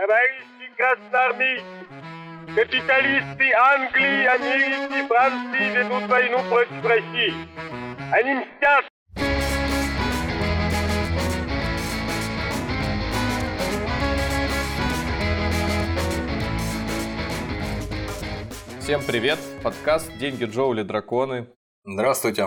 Товарищи красноармейцы, капиталисты Англии, Америки, Франции ведут войну против России. Они мстят. Всем привет! Подкаст «Деньги, джоули, драконы». Здравствуйте!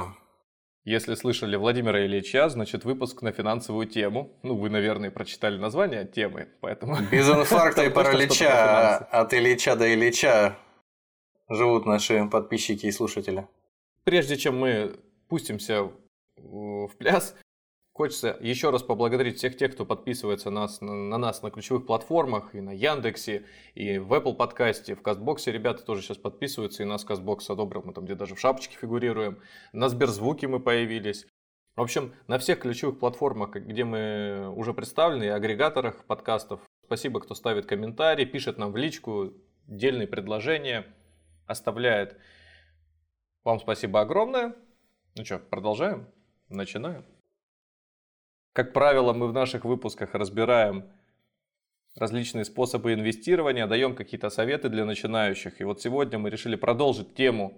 Если слышали Владимира Ильича, значит выпуск на финансовую тему. Ну, вы, наверное, прочитали название темы, поэтому... Без инфаркта и паралича, от Ильича до Ильича живут наши подписчики и слушатели. Прежде чем мы пустимся в пляс, хочется еще раз поблагодарить всех тех, кто подписывается на нас на ключевых платформах, и на Яндексе, и в Apple подкасте, в Кастбоксе ребята тоже сейчас подписываются, и нас Кастбокс одобрил, мы там где даже в шапочке фигурируем, на Сберзвуке мы появились. В общем, на всех ключевых платформах, где мы уже представлены, и агрегаторах подкастов. Спасибо, кто ставит комментарии, пишет нам в личку, дельные предложения оставляет. Вам спасибо огромное. Ну что, продолжаем? Начинаем. Как правило, мы в наших выпусках разбираем различные способы инвестирования, даем какие-то советы для начинающих. И вот сегодня мы решили продолжить тему...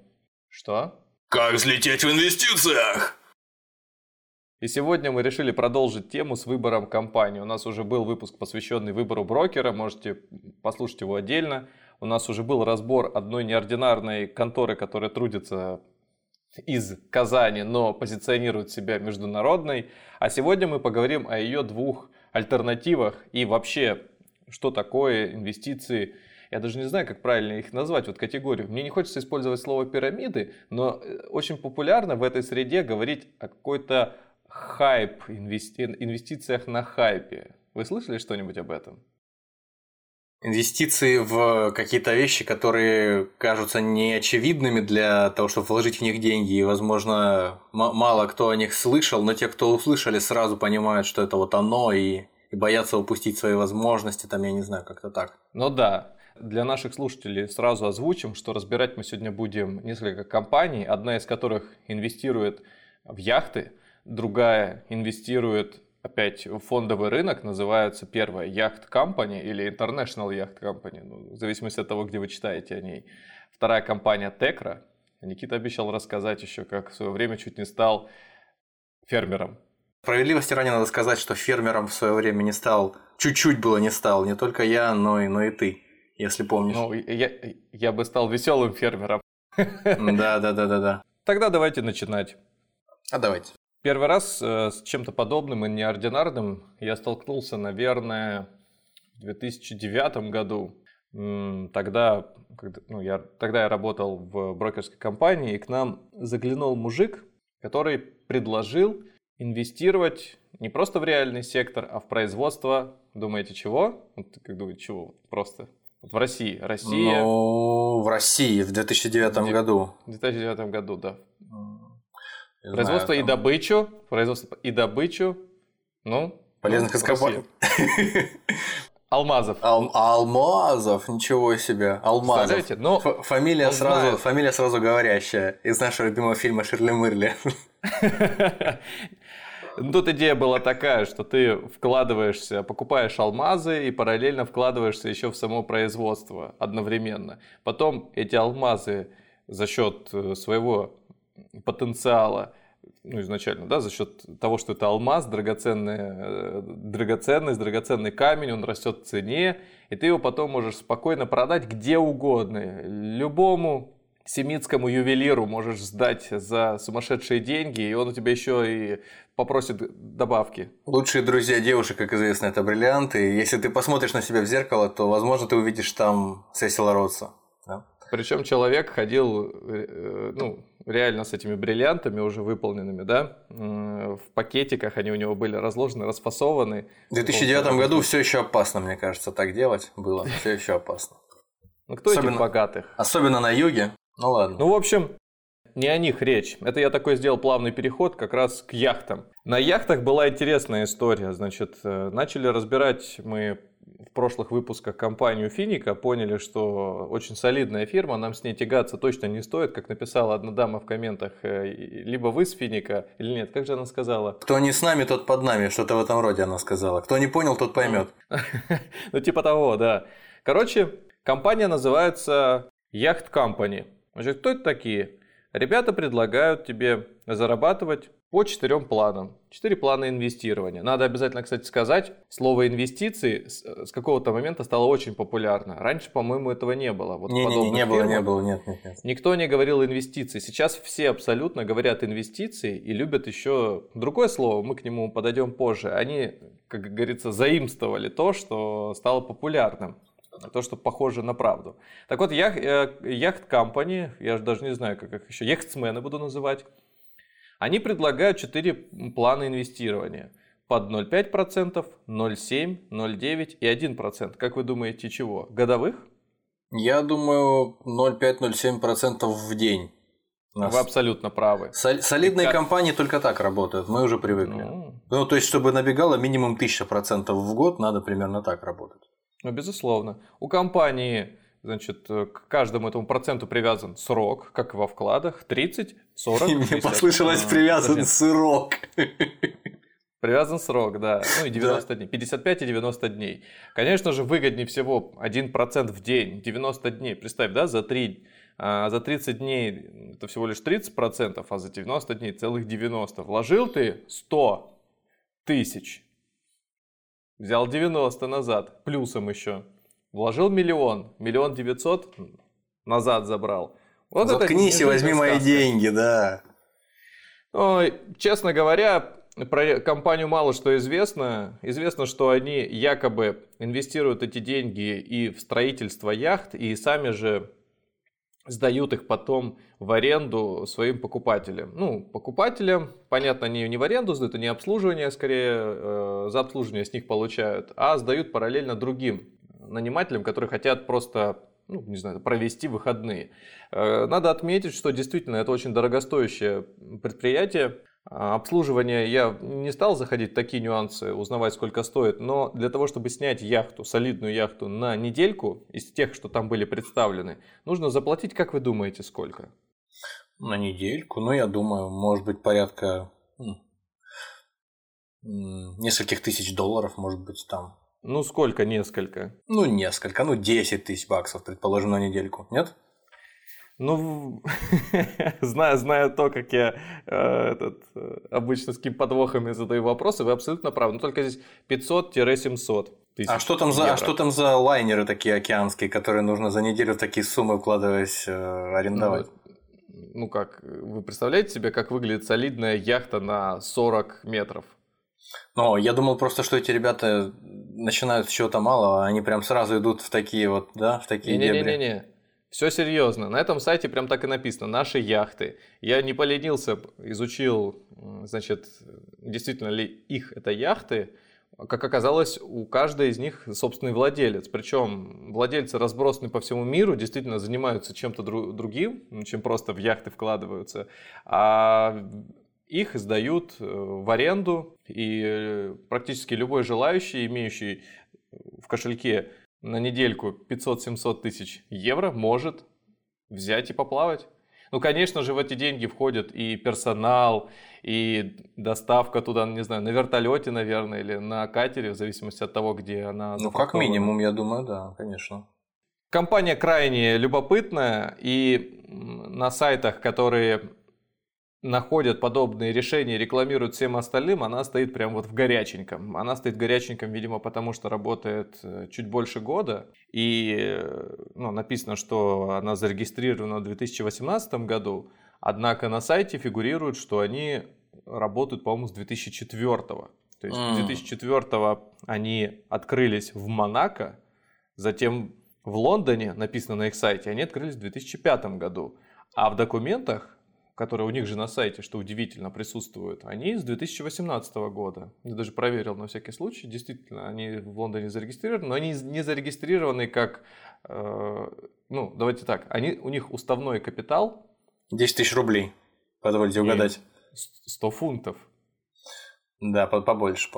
Что? Как взлететь в инвестициях? И сегодня мы решили продолжить тему с выбором компании. У нас уже был выпуск, посвященный выбору брокера, можете послушать его отдельно. У нас уже был разбор одной неординарной конторы, которая трудится... из Казани, но позиционирует себя международной. А сегодня мы поговорим о ее двух альтернативах и вообще, что такое инвестиции. Я даже не знаю, как правильно их назвать, вот категорию. Мне не хочется использовать слово пирамиды, но очень популярно в этой среде говорить о какой-то хайп, инвестициях на хайпе. Вы слышали что-нибудь об этом? Инвестиции в какие-то вещи, которые кажутся неочевидными для того, чтобы вложить в них деньги. И, возможно, мало кто о них слышал, но те, кто услышали, сразу понимают, что это вот оно, и боятся упустить свои возможности, там, я не знаю, как-то так. Ну да. Для наших слушателей сразу озвучим, что разбирать мы сегодня будем несколько компаний, одна из которых инвестирует в яхты, другая инвестирует... Опять фондовый рынок, называется первая Yacht Company или International Yacht Company, в зависимости от того, где вы читаете о ней. Вторая компания Teqra. Никита обещал рассказать еще, как в свое время чуть не стал фермером. Справедливости ради надо сказать, что фермером в свое время не стал, чуть-чуть было не стал, не только я, но и ты, если помнишь. Ну, я бы стал веселым фермером. Да. Тогда давайте начинать. А давайте. Первый раз с чем-то подобным и неординарным я столкнулся, наверное, в 2009 году. Тогда я работал в брокерской компании, и к нам заглянул мужик, который предложил инвестировать не просто в реальный сектор, а в производство, думаете, чего? Вот, как думаете, чего? Просто вот в России. Россия. Ну, в России в 2009 году. В 2009 году, да. Производство, знаю, и там... добычу, производство и добычу, ну... полезных ископаемых. Алмазов. Алмазов, ничего себе, Алмазов. Ну, фамилия сразу говорящая, из нашего любимого фильма «Ширли Мырли». Тут идея была такая, что ты вкладываешься, покупаешь алмазы и параллельно вкладываешься еще в само производство одновременно. Потом эти алмазы за счет своего... потенциала, ну, изначально, да, за счет того, что это алмаз, драгоценный камень, он растет в цене, и ты его потом можешь спокойно продать где угодно. Любому семитскому ювелиру можешь сдать за сумасшедшие деньги, и он у тебя еще и попросит добавки. Лучшие друзья девушек, как известно, это бриллианты. Если ты посмотришь на себя в зеркало, то, возможно, ты увидишь там Сеси Лороццо. Да? Причем человек ходил, реально с этими бриллиантами уже выполненными, да, в пакетиках они у него были разложены, расфасованы. В 2009 году все еще опасно, мне кажется, так делать было, все еще опасно. Ну, кто особенно, этих богатых? Особенно на юге, ну ладно. Ну, в общем, не о них речь. Это я такой сделал плавный переход как раз к яхтам. На яхтах была интересная история. Значит, начали разбирать мы в прошлых выпусках компанию Финика, поняли, что очень солидная фирма, нам с ней тягаться точно не стоит, как написала одна дама в комментах, либо вы с Финика, или нет, как же она сказала? Кто не с нами, тот под нами, что-то в этом роде она сказала, кто не понял, тот поймет. Ну типа того, да. Короче, компания называется Yacht Company. Значит, кто это такие? Ребята предлагают тебе зарабатывать по 4 планам. 4 плана инвестирования. Надо обязательно, кстати, сказать, слово «инвестиции» с какого-то момента стало очень популярно. Раньше, по-моему, этого не было. Вот не было. Никто не говорил «инвестиции». Сейчас все абсолютно говорят «инвестиции» и любят еще другое слово, мы к нему подойдем позже. Они, как говорится, заимствовали то, что стало популярным. То, что похоже на правду. Так вот, яхт-компании, я же даже не знаю, как их еще, яхтсмены буду называть, они предлагают 4 плана инвестирования под 0,5%, 0,7%, 0,9% и 1%. Как вы думаете, чего? Годовых? Я думаю, 0,5-0,7% в день. Вы абсолютно правы. Солидные компании только так работают, мы уже привыкли. Ну, то есть, чтобы набегало минимум 1000% в год, надо примерно так работать. Ну, безусловно. У компании, значит, к каждому этому проценту привязан срок, как во вкладах, 30, 40, 60. Мне послышалось, привязан срок. Привязан срок, да. Ну и 90 дней. 55 и 90 дней. Конечно же, выгоднее всего 1% в день, 90 дней. Представь, да, за 30 дней это всего лишь 30%, а за 90 дней целых 90. Вложил ты 100 тысяч. Взял 90 назад, плюсом еще. Вложил 1 900 000 назад забрал. Вот заткнись и возьми мои деньги, да. Но, честно говоря, про компанию мало что известно. Известно, что они якобы инвестируют эти деньги и в строительство яхт, и сами же сдают их потом в аренду своим покупателям. Ну, покупателям, понятно, они не в аренду сдают, они обслуживание, скорее, за обслуживание с них получают, а сдают параллельно другим нанимателям, которые хотят просто, ну, не знаю, провести выходные. Надо отметить, что действительно это очень дорогостоящее предприятие. Обслуживание, я не стал заходить в такие нюансы, узнавать, сколько стоит, но для того, чтобы снять яхту, солидную яхту на недельку из тех, что там были представлены, нужно заплатить, как вы думаете, сколько? На недельку? Ну, я думаю, может быть, порядка нескольких тысяч долларов, может быть, там. Ну, сколько несколько? Ну, несколько, ну, 10 тысяч баксов, предположим, на недельку, нет? Ну, знаю то, как я обычно с какими подвохами задаю вопросы, вы абсолютно правы. Но только здесь 500-700 тысяч. А что там за лайнеры такие океанские, которые нужно за неделю в такие суммы вкладываясь арендовать? Ну как, вы представляете себе, как выглядит солидная яхта на 40 метров? Но я думал просто, что эти ребята начинают с чего-то малого, они прям сразу идут в такие вот, да, в такие дебри. Не-не-не-не. Все серьезно. На этом сайте прям так и написано. Наши яхты. Я не поленился, изучил, значит, действительно ли их это яхты. Как оказалось, у каждой из них собственный владелец. Причем владельцы разбросаны по всему миру, действительно занимаются чем-то другим, чем просто в яхты вкладываются. А их сдают в аренду. И практически любой желающий, имеющий в кошельке на недельку 500-700 тысяч евро, может взять и поплавать. Ну, конечно же, в эти деньги входит и персонал, и доставка туда, не знаю, на вертолете, наверное, или на катере, в зависимости от того, где она... Ну, как минимум, я думаю, да, конечно. Компания крайне любопытная, и на сайтах, которые находят подобные решения, рекламируют всем остальным, она стоит прям вот в горяченьком. Она стоит горяченьком, видимо, потому что работает чуть больше года. И ну, написано, что она зарегистрирована в 2018 году. Однако на сайте фигурирует, что они работают, по-моему, с 2004. То есть с 2004 они открылись в Монако, затем в Лондоне, написано на их сайте, они открылись в 2005 году. А в документах, которые у них же на сайте, что удивительно, присутствуют, они с 2018 года. Я даже проверил на всякий случай. Действительно, они в Лондоне зарегистрированы, но они не зарегистрированы как... ну, давайте так. У них уставной капитал 10 000 рублей. Позвольте угадать. 100 фунтов. Да, побольше.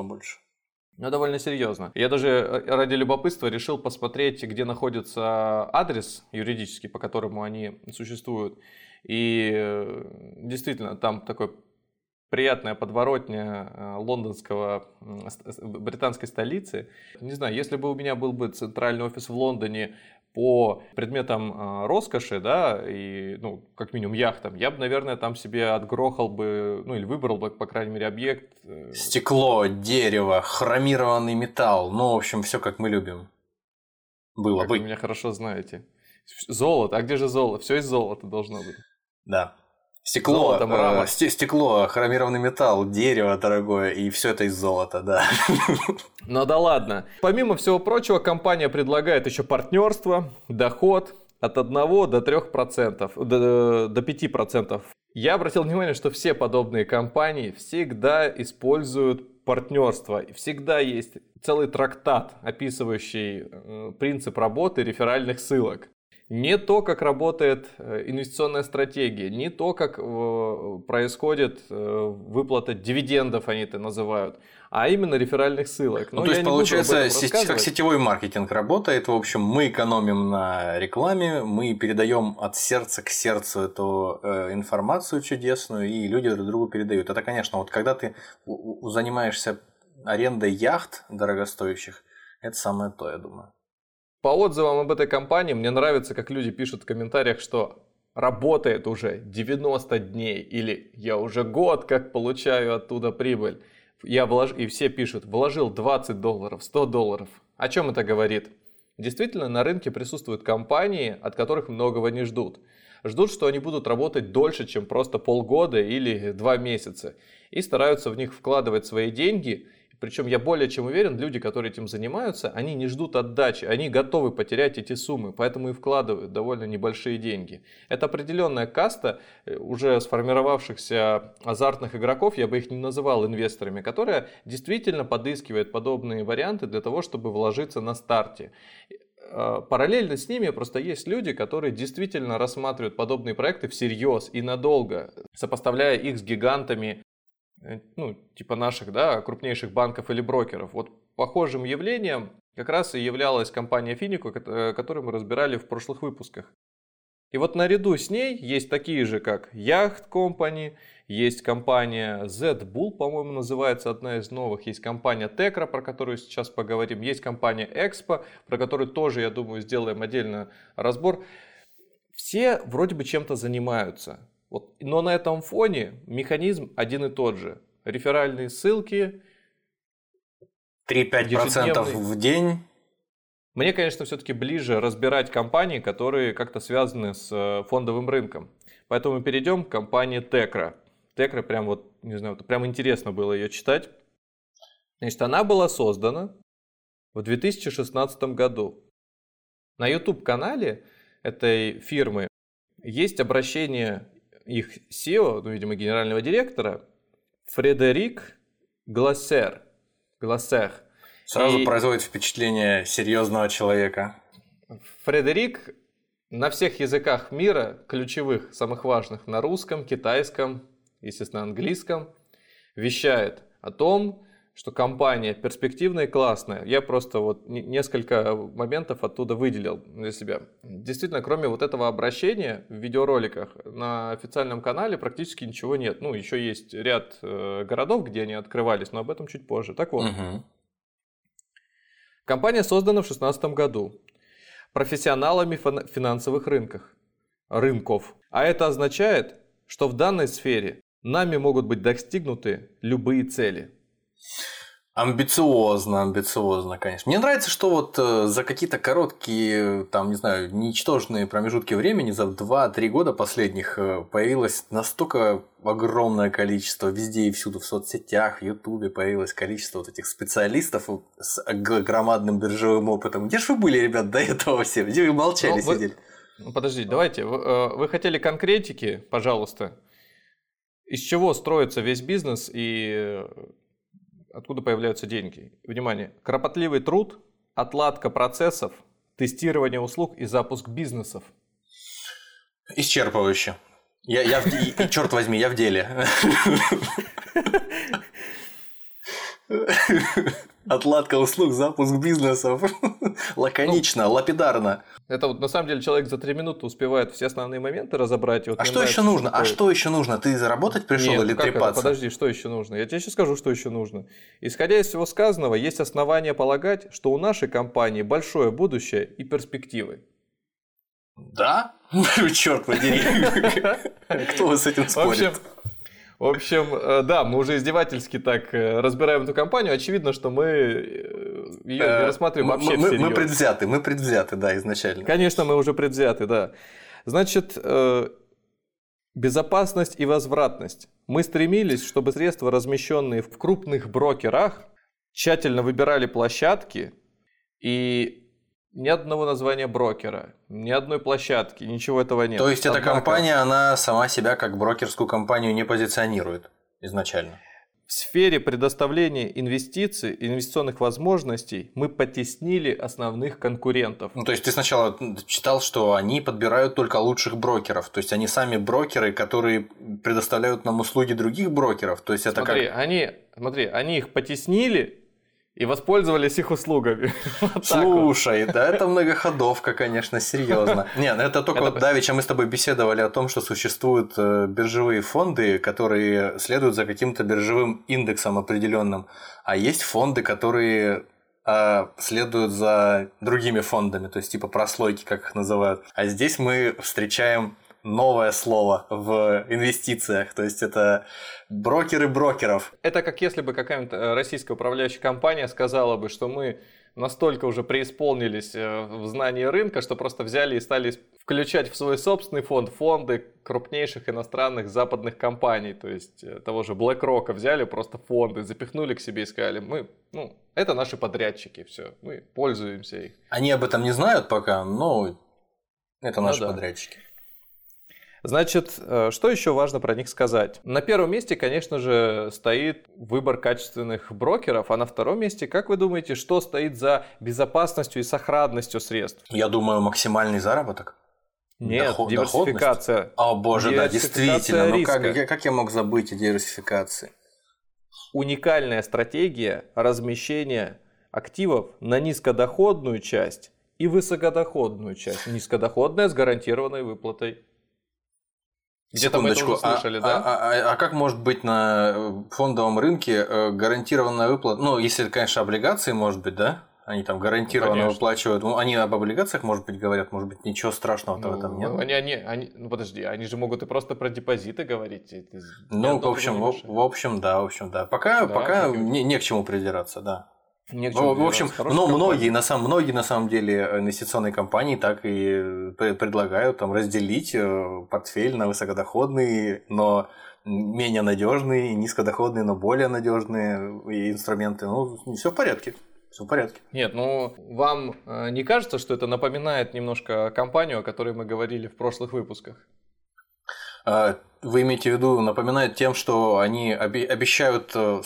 Ну, довольно серьезно. Я даже ради любопытства решил посмотреть, где находится адрес юридический, по которому они существуют. И действительно, там такой приятная подворотня лондонского, британской столицы. Не знаю, если бы у меня был бы центральный офис в Лондоне по предметам роскоши, да, и, ну, как минимум, яхтам, я бы, наверное, там себе отгрохал бы, ну, или выбрал бы, по крайней мере, объект. Стекло, дерево, хромированный металл, ну, в общем, все как мы любим. Было как бы. Вы меня хорошо знаете. Золото, а где же золото? Все из золота должно быть. Да. Стекло, золото, стекло, хромированный металл, дерево дорогое, и все это из золота, да. Ну да ладно. Помимо всего прочего, компания предлагает еще партнерство, доход от 1 до 3%, до 5%. Я обратил внимание, что все подобные компании всегда используют партнерство. Всегда есть целый трактат, описывающий принцип работы реферальных ссылок. Не то, как работает инвестиционная стратегия, не то, как происходит выплата дивидендов, они это называют, а именно реферальных ссылок. Ну, то есть, получается, как сетевой маркетинг работает. В общем, мы экономим на рекламе, мы передаем от сердца к сердцу эту информацию чудесную, и люди друг другу передают. Это, конечно, вот когда ты занимаешься арендой яхт дорогостоящих, это самое то, я думаю. По отзывам об этой компании мне нравится, как люди пишут в комментариях, что работает уже 90 дней или я уже год как получаю оттуда прибыль. И все пишут, вложил $20, $100. О чем это говорит? Действительно, на рынке присутствуют компании, от которых многого не ждут. Ждут, что они будут работать дольше, чем просто полгода или 2 месяца. И стараются в них вкладывать свои деньги. Причем я более чем уверен, люди, которые этим занимаются, они не ждут отдачи, они готовы потерять эти суммы, поэтому и вкладывают довольно небольшие деньги. Это определенная каста уже сформировавшихся азартных игроков, я бы их не называл инвесторами, которая действительно подыскивает подобные варианты для того, чтобы вложиться на старте. Параллельно с ними просто есть люди, которые действительно рассматривают подобные проекты всерьез и надолго, сопоставляя их с гигантами, ну, типа наших, да, крупнейших банков или брокеров. Вот похожим явлением как раз и являлась компания Финика, которую мы разбирали в прошлых выпусках. И вот наряду с ней есть такие же, как Yacht Company, есть компания Z-Bull, по-моему, называется одна из новых, есть компания Teqra, про которую сейчас поговорим, есть компания Expo, про которую тоже, я думаю, сделаем отдельно разбор. Все вроде бы чем-то занимаются. Но на этом фоне механизм один и тот же. Реферальные ссылки. 3-5% в день. Мне, конечно, все-таки ближе разбирать компании, которые как-то связаны с фондовым рынком. Поэтому перейдем к компании Teqra. Teqra прям вот, не знаю, прям интересно было ее читать. Значит, она была создана в 2016 году. На YouTube-канале этой фирмы есть обращение их CEO, ну, видимо, генерального директора, Фредерик Глассер. Сразу производит впечатление серьезного человека. Фредерик на всех языках мира, ключевых, самых важных, на русском, китайском, естественно, английском, вещает о том, что компания перспективная и классная. Я просто вот несколько моментов оттуда выделил для себя. Действительно, кроме вот этого обращения в видеороликах, на официальном канале практически ничего нет. Ну, еще есть ряд городов, где они открывались, но об этом чуть позже. Так вот. Угу. Компания создана в 2016 году профессионалами в финансовых рынков. А это означает, что в данной сфере нами могут быть достигнуты любые цели. Амбициозно, конечно. Мне нравится, что вот за какие-то короткие, там, не знаю, ничтожные промежутки времени, за 2-3 года последних появилось настолько огромное количество везде и всюду, в соцсетях, в Ютубе появилось количество вот этих специалистов с громадным биржевым опытом. Где же вы были, ребят, до этого все? Где вы молчали, сидели? Подождите, давайте. Вы хотели конкретики, пожалуйста? Из чего строится весь бизнес и... Откуда появляются деньги? Внимание, кропотливый труд, отладка процессов, тестирование услуг и запуск бизнесов. Исчерпывающе. Я черт возьми, я в деле. Отладка услуг, запуск бизнесов. Лаконично, лапидарно. Это вот на самом деле человек за 3 минуты успевает все основные моменты разобрать. Вот, а что еще нужно? Такое. А что еще нужно? Ты заработать пришел или трепаться? Подожди, что еще нужно? Я тебе сейчас скажу, что еще нужно. Исходя из всего сказанного, есть основания полагать, что у нашей компании большое будущее и перспективы. Да? Черт подери. Кто с этим спорит? В общем, да, мы уже издевательски так разбираем эту компанию. Очевидно, что мы ее не рассматриваем вообще всерьез. Мы предвзяты, да, изначально. Конечно, мы уже предвзяты, да. Значит, безопасность и возвратность. Мы стремились, чтобы средства, размещенные в крупных брокерах, тщательно выбирали площадки и... Ни одного названия брокера, ни одной площадки, ничего этого нет. То есть, эта компания, она сама себя как брокерскую компанию не позиционирует изначально? В сфере предоставления инвестиций и инвестиционных возможностей мы потеснили основных конкурентов. Ну, то есть, ты сначала читал, что они подбирают только лучших брокеров, то есть, они сами брокеры, которые предоставляют нам услуги других брокеров. То есть, это Смотри, они их потеснили, и воспользовались их услугами. Слушай, да, это многоходовка, конечно, серьезно. Нет, это только вот давеча мы с тобой беседовали о том, что существуют биржевые фонды, которые следуют за каким-то биржевым индексом определенным, а есть фонды, которые следуют за другими фондами, то есть типа прослойки, как их называют. А здесь мы встречаем новое слово в инвестициях, то есть это брокеры брокеров. Это как если бы какая-нибудь российская управляющая компания сказала бы, что мы настолько уже преисполнились в знании рынка, что просто взяли и стали включать в свой собственный фонд фонды крупнейших иностранных западных компаний, то есть того же BlackRock взяли просто фонды, запихнули к себе и сказали, мы, это наши подрядчики, все, мы пользуемся их. Они об этом не знают пока, но это наши подрядчики. Значит, что еще важно про них сказать? На первом месте, конечно же, стоит выбор качественных брокеров, а на втором месте, как вы думаете, что стоит за безопасностью и сохранностью средств? Я думаю, максимальный заработок. Нет, диверсификация. О боже, диверсификация, да, действительно. Риска. Ну как я мог забыть о диверсификации? Уникальная стратегия размещения активов на низкодоходную часть и высокодоходную часть. Низкодоходная с гарантированной выплатой. Где-то мы это уже слышали, да? А как может быть на фондовом рынке гарантированная выплата? Ну, если, конечно, облигации, может быть, да? Они там гарантированно выплачивают. Они об облигациях, может быть, говорят, может быть, ничего страшного в этом нет. Они же могут и просто про депозиты говорить. В общем, да. Пока не к чему придираться, да. В общем, но многие на самом деле инвестиционные компании так и предлагают там разделить портфель на высокодоходные, но менее надежные, и низкодоходные, но более надежные инструменты. Все в порядке. Нет, вам не кажется, что это напоминает немножко компанию, о которой мы говорили в прошлых выпусках? Вы имеете в виду, напоминает тем, что они обещают 100%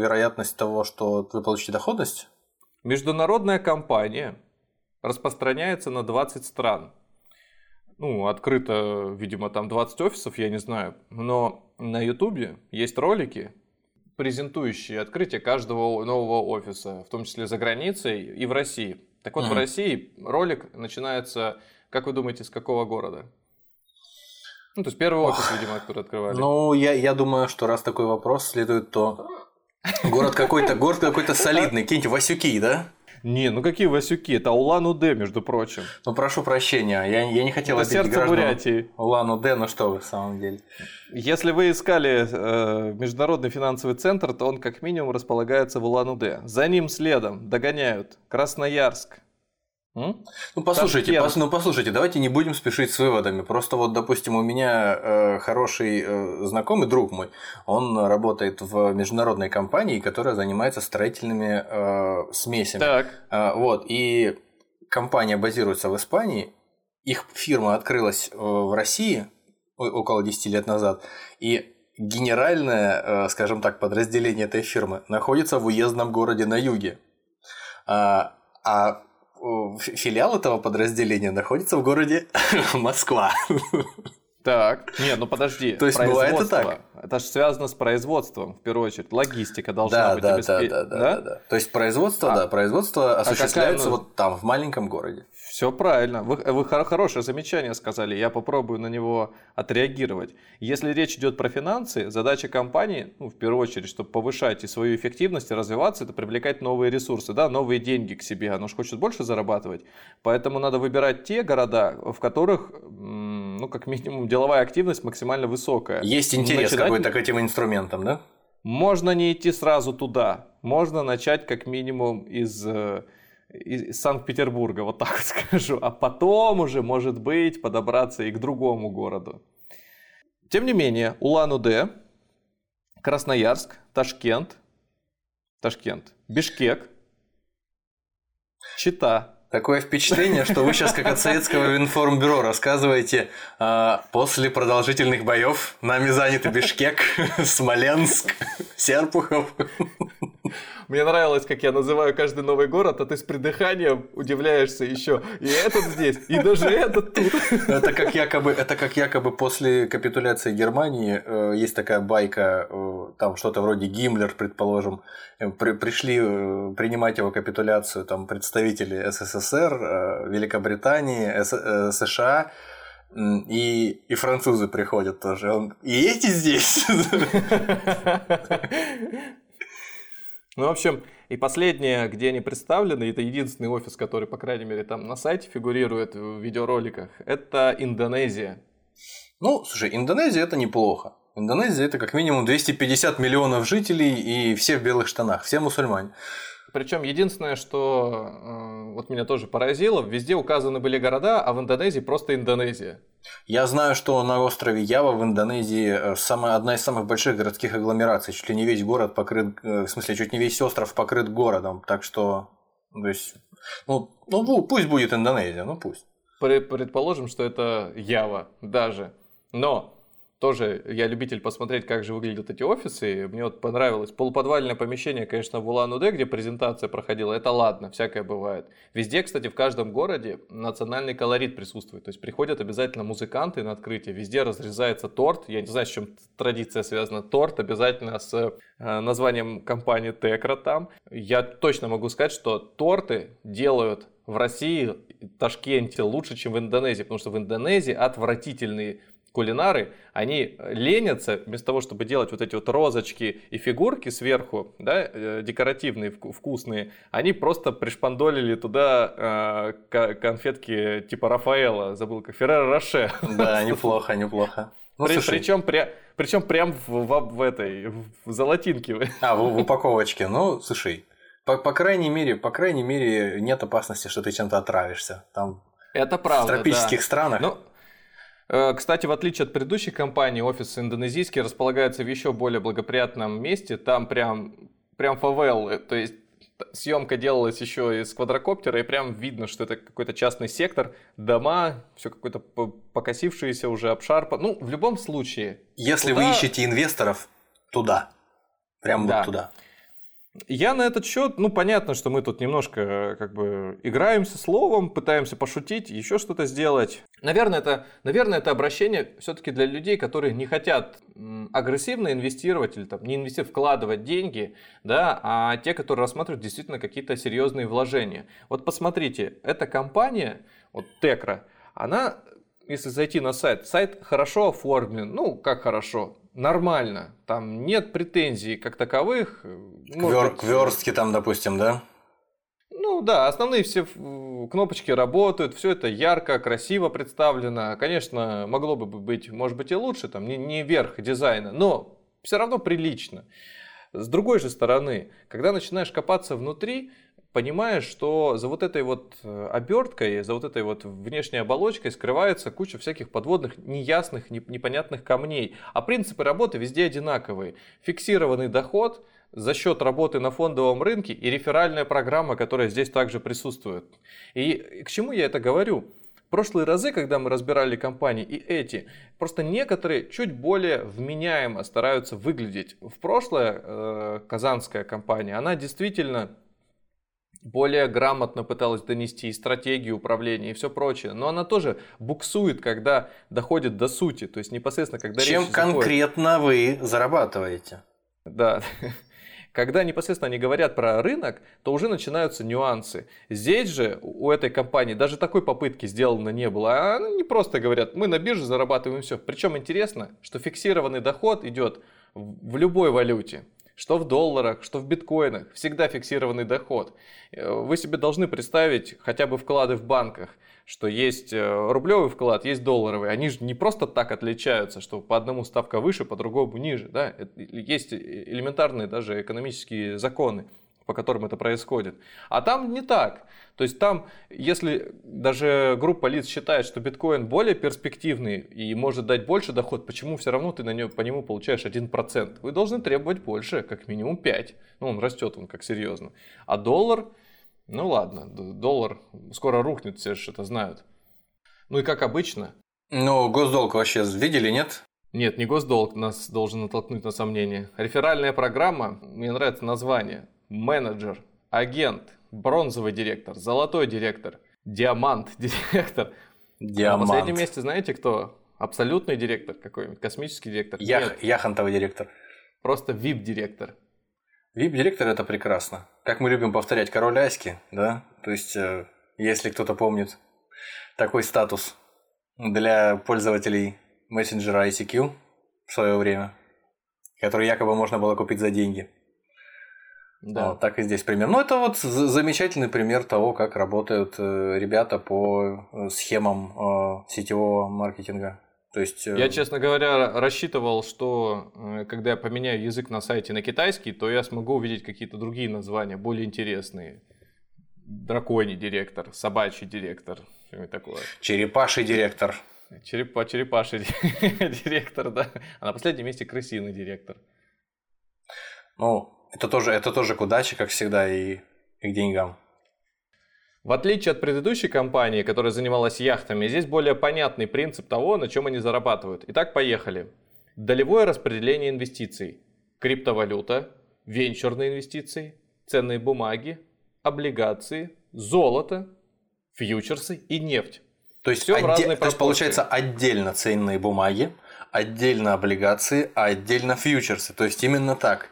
вероятность того, что вы получите доходность? Международная компания распространяется на 20 стран. Открыто, видимо, там 20 офисов, я не знаю. Но на Ютубе есть ролики, презентующие открытие каждого нового офиса, в том числе за границей и в России. Так вот, в России ролик начинается, как вы думаете, с какого города? То есть, первый офис, видимо, который открывали. Я думаю, что раз такой вопрос следует, то город какой-то солидный, какие-нибудь Васюки, да? Не, какие Васюки? Это Улан-Удэ, между прочим. Прошу прощения, я не хотел обидеть граждан Бурятии. Улан-Удэ, что вы, в самом деле. Если вы искали международный финансовый центр, то он как минимум располагается в Улан-Удэ. За ним следом догоняют Красноярск. Послушайте, давайте не будем спешить с выводами. Просто вот, допустим, у меня хороший знакомый, друг мой, он работает в международной компании, которая занимается строительными смесями. Так. И компания базируется в Испании, их фирма открылась в России около 10 лет назад, и генеральное, скажем так, подразделение этой фирмы находится в уездном городе на юге. А филиал этого подразделения находится в городе Москва. Так, нет, ну подожди. То есть бывает и так? Это же связано с производством, в первую очередь. Логистика должна быть обеспечена. Да. То есть производство, производство осуществляется вот там, в маленьком городе. Все правильно. Вы хорошее замечание сказали, я попробую на него отреагировать. Если речь идет про финансы, задача компании, ну, в первую очередь, чтобы повышать и свою эффективность, и развиваться, это привлекать новые ресурсы, да, новые деньги к себе. Она же хочет больше зарабатывать. Поэтому надо выбирать те города, в которых, ну, как минимум, деловая активность максимально высокая. Есть интерес какой-то к этим инструментам, да? Можно не идти сразу туда. Можно начать как минимум из Санкт-Петербурга, вот так вот скажу. А потом уже, может быть, подобраться и к другому городу. Тем не менее, Улан-Удэ, Красноярск, Ташкент, Бишкек, Чита. Такое впечатление, что вы сейчас, как от советского информбюро, рассказываете, после продолжительных боев нами заняты Бишкек, Смоленск, Серпухов. Мне нравилось, как я называю каждый новый город, а ты с придыханием удивляешься еще. И этот здесь, и даже этот тут. Это как якобы после капитуляции Германии есть такая байка, там что-то вроде Гиммлер, предположим, пришли принимать его капитуляцию там, представители СССР, Великобритании, США и французы приходят тоже. И эти здесь. Ну, в общем, и последнее, где они представлены, это единственный офис, который, по крайней мере, там на сайте фигурирует в видеороликах, это Индонезия. Ну, слушай, Индонезия – это неплохо. Индонезия – это как минимум 250 миллионов жителей и все в белых штанах, все мусульмане. Причем единственное, что вот меня тоже поразило, везде указаны были города, а в Индонезии просто Индонезия. Я знаю, что на острове Ява в Индонезии одна из самых больших городских агломераций. Чуть ли не весь город покрыт, в смысле, чуть не весь остров покрыт городом. Так что, то есть, ну пусть будет Индонезия, ну пусть. Предположим, что это Ява даже, но... Тоже я любитель посмотреть, как же выглядят эти офисы. Мне вот понравилось. Полуподвальное помещение, конечно, в Улан-Удэ, где презентация проходила. Это ладно, всякое бывает. Везде, кстати, в каждом городе национальный колорит присутствует. То есть приходят обязательно музыканты на открытие. Везде разрезается торт. Я не знаю, с чем традиция связана. Торт обязательно с названием компании Teqra там. Я точно могу сказать, что торты делают в России, в Ташкенте лучше, чем в Индонезии. Потому что в Индонезии отвратительные кулинары, они ленятся, вместо того, чтобы делать вот эти вот розочки и фигурки сверху, да, декоративные, вкусные, они просто пришпандолили туда конфетки типа Рафаэла, забыл как, Ferrero Rocher. Да, неплохо. Ну, причем прям в золотинке. В упаковочке. Ну, слушай, по крайней мере, нет опасности, что ты чем-то отравишься. Там это правда, в тропических странах. Ну, кстати, в отличие от предыдущей компании, офис индонезийский располагается в еще более благоприятном месте. Там прям фавелы, то есть съемка делалась еще из квадрокоптера, и прям видно, что это какой-то частный сектор, дома, все какое-то покосившееся уже, обшарпано. Ну, в любом случае. Если вы ищете инвесторов, туда. Прям да. Вот туда. Я на этот счет, понятно, что мы тут немножко как бы играемся словом, пытаемся пошутить, еще что-то сделать. Наверное, это обращение все-таки для людей, которые не хотят агрессивно инвестировать или там, не инвестировать, вкладывать деньги, да, а те, которые рассматривают действительно какие-то серьезные вложения. Вот посмотрите, эта компания, вот Teqra, она, если зайти на сайт хорошо оформлен, как хорошо. Нормально, там нет претензий как таковых. К верстке там, допустим, да? Ну да, основные все кнопочки работают, все это ярко, красиво представлено. Конечно, могло бы быть, может быть, и лучше, там не верх дизайна, но все равно прилично. С другой же стороны, когда начинаешь копаться внутри, понимаешь, что за вот этой вот оберткой, за вот этой вот внешней оболочкой скрывается куча всяких подводных, неясных, непонятных камней. А принципы работы везде одинаковые. Фиксированный доход за счет работы на фондовом рынке и реферальная программа, которая здесь также присутствует. И к чему я это говорю? Прошлые разы, когда мы разбирали компании и эти, просто некоторые чуть более вменяемо стараются выглядеть. В прошлое казанская компания, она действительно... более грамотно пыталась донести и стратегию управления, и все прочее. Но она тоже буксует, когда доходит до сути, то есть непосредственно, когда чем речь конкретно заходит. Вы зарабатываете. Да. Когда непосредственно они говорят про рынок, то уже начинаются нюансы. Здесь же у этой компании даже такой попытки сделано не было. Они просто говорят, мы на бирже зарабатываем все. Причем интересно, что фиксированный доход идет в любой валюте. Что в долларах, что в биткоинах. Всегда фиксированный доход. Вы себе должны представить хотя бы вклады в банках, что есть рублевый вклад, есть долларовый. Они же не просто так отличаются, что по одному ставка выше, по другому ниже. Да? Есть элементарные даже экономические законы, по которым это происходит. А там не так. То есть там, если даже группа лиц считает, что биткоин более перспективный и может дать больше доход, почему все равно ты по нему получаешь 1%? Вы должны требовать больше, как минимум 5%. Ну, он растет, он как серьезно. А доллар, ну ладно, доллар скоро рухнет, все же это знают. Ну и как обычно. Ну, госдолг вообще видели, нет? Нет, не госдолг нас должен натолкнуть на сомнение. Реферальная программа, мне нравится название. Менеджер, агент, бронзовый директор, золотой директор, диамант-директор. Диамант. На последнем месте знаете кто? Абсолютный директор какой-нибудь, космический директор. Яхонтовый директор. Просто VIP-директор. VIP-директор – это прекрасно. Как мы любим повторять, король Аськи, да? То есть, если кто-то помнит такой статус для пользователей мессенджера ICQ в свое время, который якобы можно было купить за деньги. Да. Вот, так и здесь пример. Ну, это вот замечательный пример того, как работают ребята по схемам сетевого маркетинга. То есть, я, честно говоря, рассчитывал, что когда я поменяю язык на сайте на китайский, то я смогу увидеть какие-то другие названия, более интересные. Драконий директор, собачий директор, что-нибудь такое. Черепаший директор. Черепаший директор, да. А на последнем месте крысиный директор. Ну... Это тоже к удаче, как всегда, и к деньгам. В отличие от предыдущей компании, которая занималась яхтами, здесь более понятный принцип того, на чем они зарабатывают. Итак, поехали. Долевое распределение инвестиций. Криптовалюта, венчурные инвестиции, ценные бумаги, облигации, золото, фьючерсы и нефть. То есть, все в разные пропорции. То есть получается отдельно ценные бумаги, отдельно облигации, а отдельно фьючерсы. То есть именно так.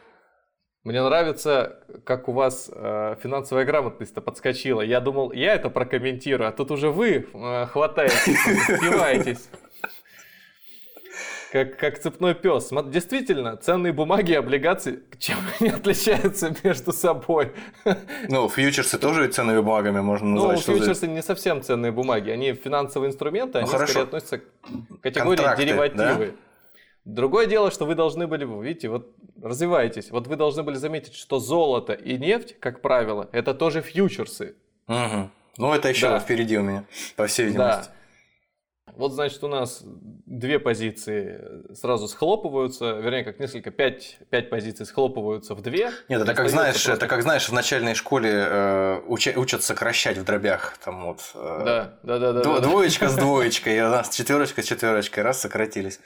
Мне нравится, как у вас финансовая грамотность-то подскочила. Я думал, я это прокомментирую, а тут уже вы хватаетесь, сбиваетесь. Как цепной пес. Действительно, ценные бумаги и облигации, чем они отличаются между собой? Ну, фьючерсы тоже ценными бумагами можно назвать. Ну, фьючерсы не совсем ценные бумаги. Они финансовые инструменты, они скорее относятся к категории контракты, деривативы. Да? Другое дело, что вы должны были, видите, вот развиваетесь, вот вы должны были заметить, что золото и нефть, как правило, это тоже фьючерсы. Угу. Ну, это еще да. Впереди у меня, по всей видимости. Да. Вот, значит, у нас две позиции сразу схлопываются, вернее, как несколько, пять позиций схлопываются в две. Нет, это как знаешь, в начальной школе учат сокращать в дробях. Там вот, двоечка с двоечкой, и у нас четверочка с четверочкой, раз, сократились.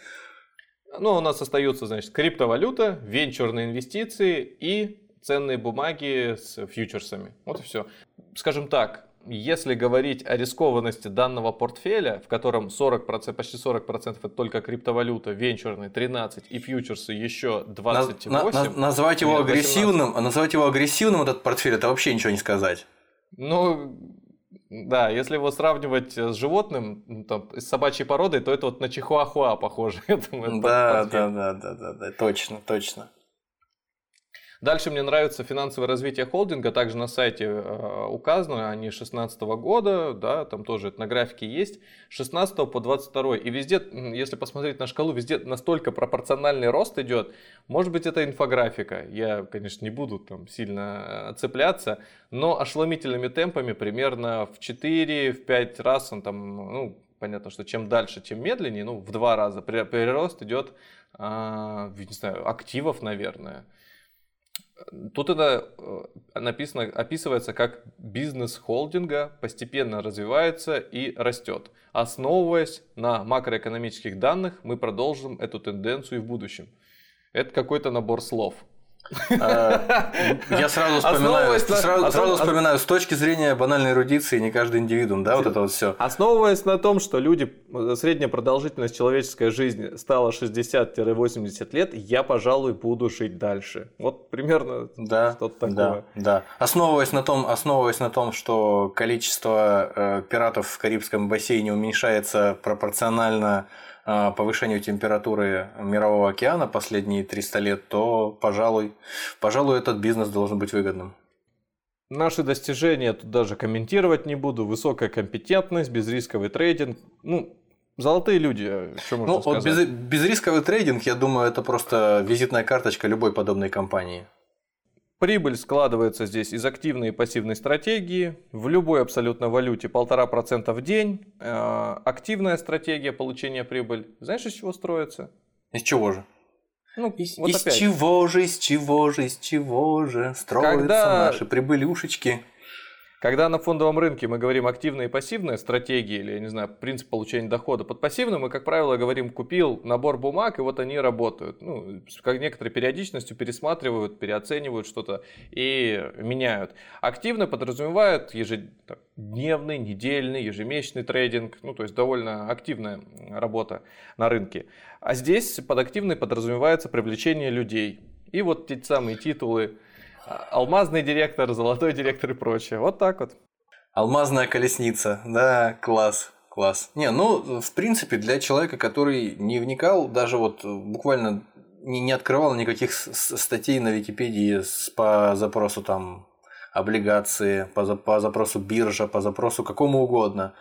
Ну, у нас остаются, значит, криптовалюта, венчурные инвестиции и ценные бумаги с фьючерсами. Вот и все. Скажем так, если говорить о рискованности данного портфеля, в котором 40%, почти 40% это только криптовалюта, венчурные 13% и фьючерсы еще 28%. Назвать его агрессивным, этот портфель, это вообще ничего не сказать. Ну... Да, если его сравнивать с животным, там, с собачьей породой, то это вот на чихуахуа похоже. Да, точно. Дальше мне нравится финансовое развитие холдинга, также на сайте указано, они с 2016 года, да, там тоже это на графике есть, с 2016 по 2022. И везде, если посмотреть на шкалу, везде настолько пропорциональный рост идет. Может быть, это инфографика, я, конечно, не буду там сильно цепляться, но ошеломительными темпами примерно в 4-5 раз он там, ну, понятно, что чем дальше, тем медленнее, ну, в 2 раза прирост идет, не знаю, активов, наверное. Тут это написано, описывается как бизнес холдинга постепенно развивается и растет. Основываясь на макроэкономических данных, мы продолжим эту тенденцию и в будущем. Это какой-то набор слов. Я сразу вспоминаю, с точки зрения банальной эрудиции, не каждый индивидуум, да, вот это вот все. Основываясь на том, что люди, средняя продолжительность человеческой жизни стала 60-80 лет, я, пожалуй, буду жить дальше. Вот примерно что-то такое. Да. Основываясь на том, что количество пиратов в Карибском бассейне уменьшается пропорционально повышению температуры Мирового океана последние 300 лет, то, пожалуй, этот бизнес должен быть выгодным. Наши достижения тут даже комментировать не буду. Высокая компетентность, безрисковый трейдинг. Ну, золотые люди, что можно сказать. Вот безрисковый трейдинг, я думаю, это просто визитная карточка любой подобной компании. Прибыль складывается здесь из активной и пассивной стратегии. В любой абсолютно валюте 1,5% в день. Активная стратегия получения прибыли. Знаешь, из чего строится? Из чего же? Из чего же строятся наши прибылюшечки? Когда на фондовом рынке мы говорим активная и пассивная стратегия, или, я не знаю, принцип получения дохода под пассивным, мы, как правило, говорим, купил набор бумаг, и вот они работают. Ну, как некоторые периодичностью пересматривают, переоценивают что-то и меняют. Активно подразумевают ежедневный, недельный, ежемесячный трейдинг, ну, то есть довольно активная работа на рынке. А здесь под активной подразумевается привлечение людей. И вот те самые титулы. Алмазный директор, золотой директор и прочее. Вот так вот. Алмазная колесница. Да, класс. В принципе, для человека, который не вникал, даже вот буквально не открывал никаких статей на Википедии по запросу там облигации, по запросу биржа, по запросу какому угодно,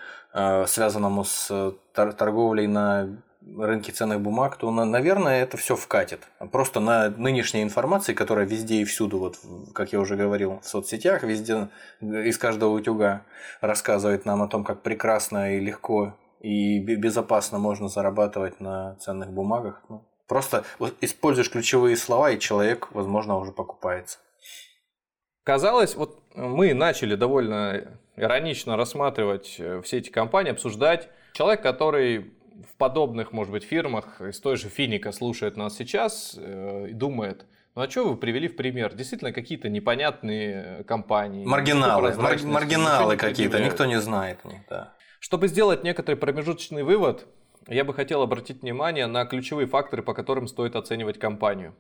связанному с торговлей на рынке ценных бумаг, то, наверное, это все вкатит. Просто на нынешней информации, которая везде и всюду, вот, как я уже говорил, в соцсетях, везде из каждого утюга рассказывает нам о том, как прекрасно и легко и безопасно можно зарабатывать на ценных бумагах. Просто используешь ключевые слова, и человек, возможно, уже покупается. Казалось, вот мы начали довольно иронично рассматривать все эти компании, обсуждать. Человек, который в подобных, может быть, фирмах из той же Финика слушает нас сейчас и думает, а что вы привели в пример? Действительно, какие-то непонятные компании. Маргиналы какие-то, никто не знает. Да. Чтобы сделать некоторый промежуточный вывод, я бы хотел обратить внимание на ключевые факторы, по которым стоит оценивать компанию.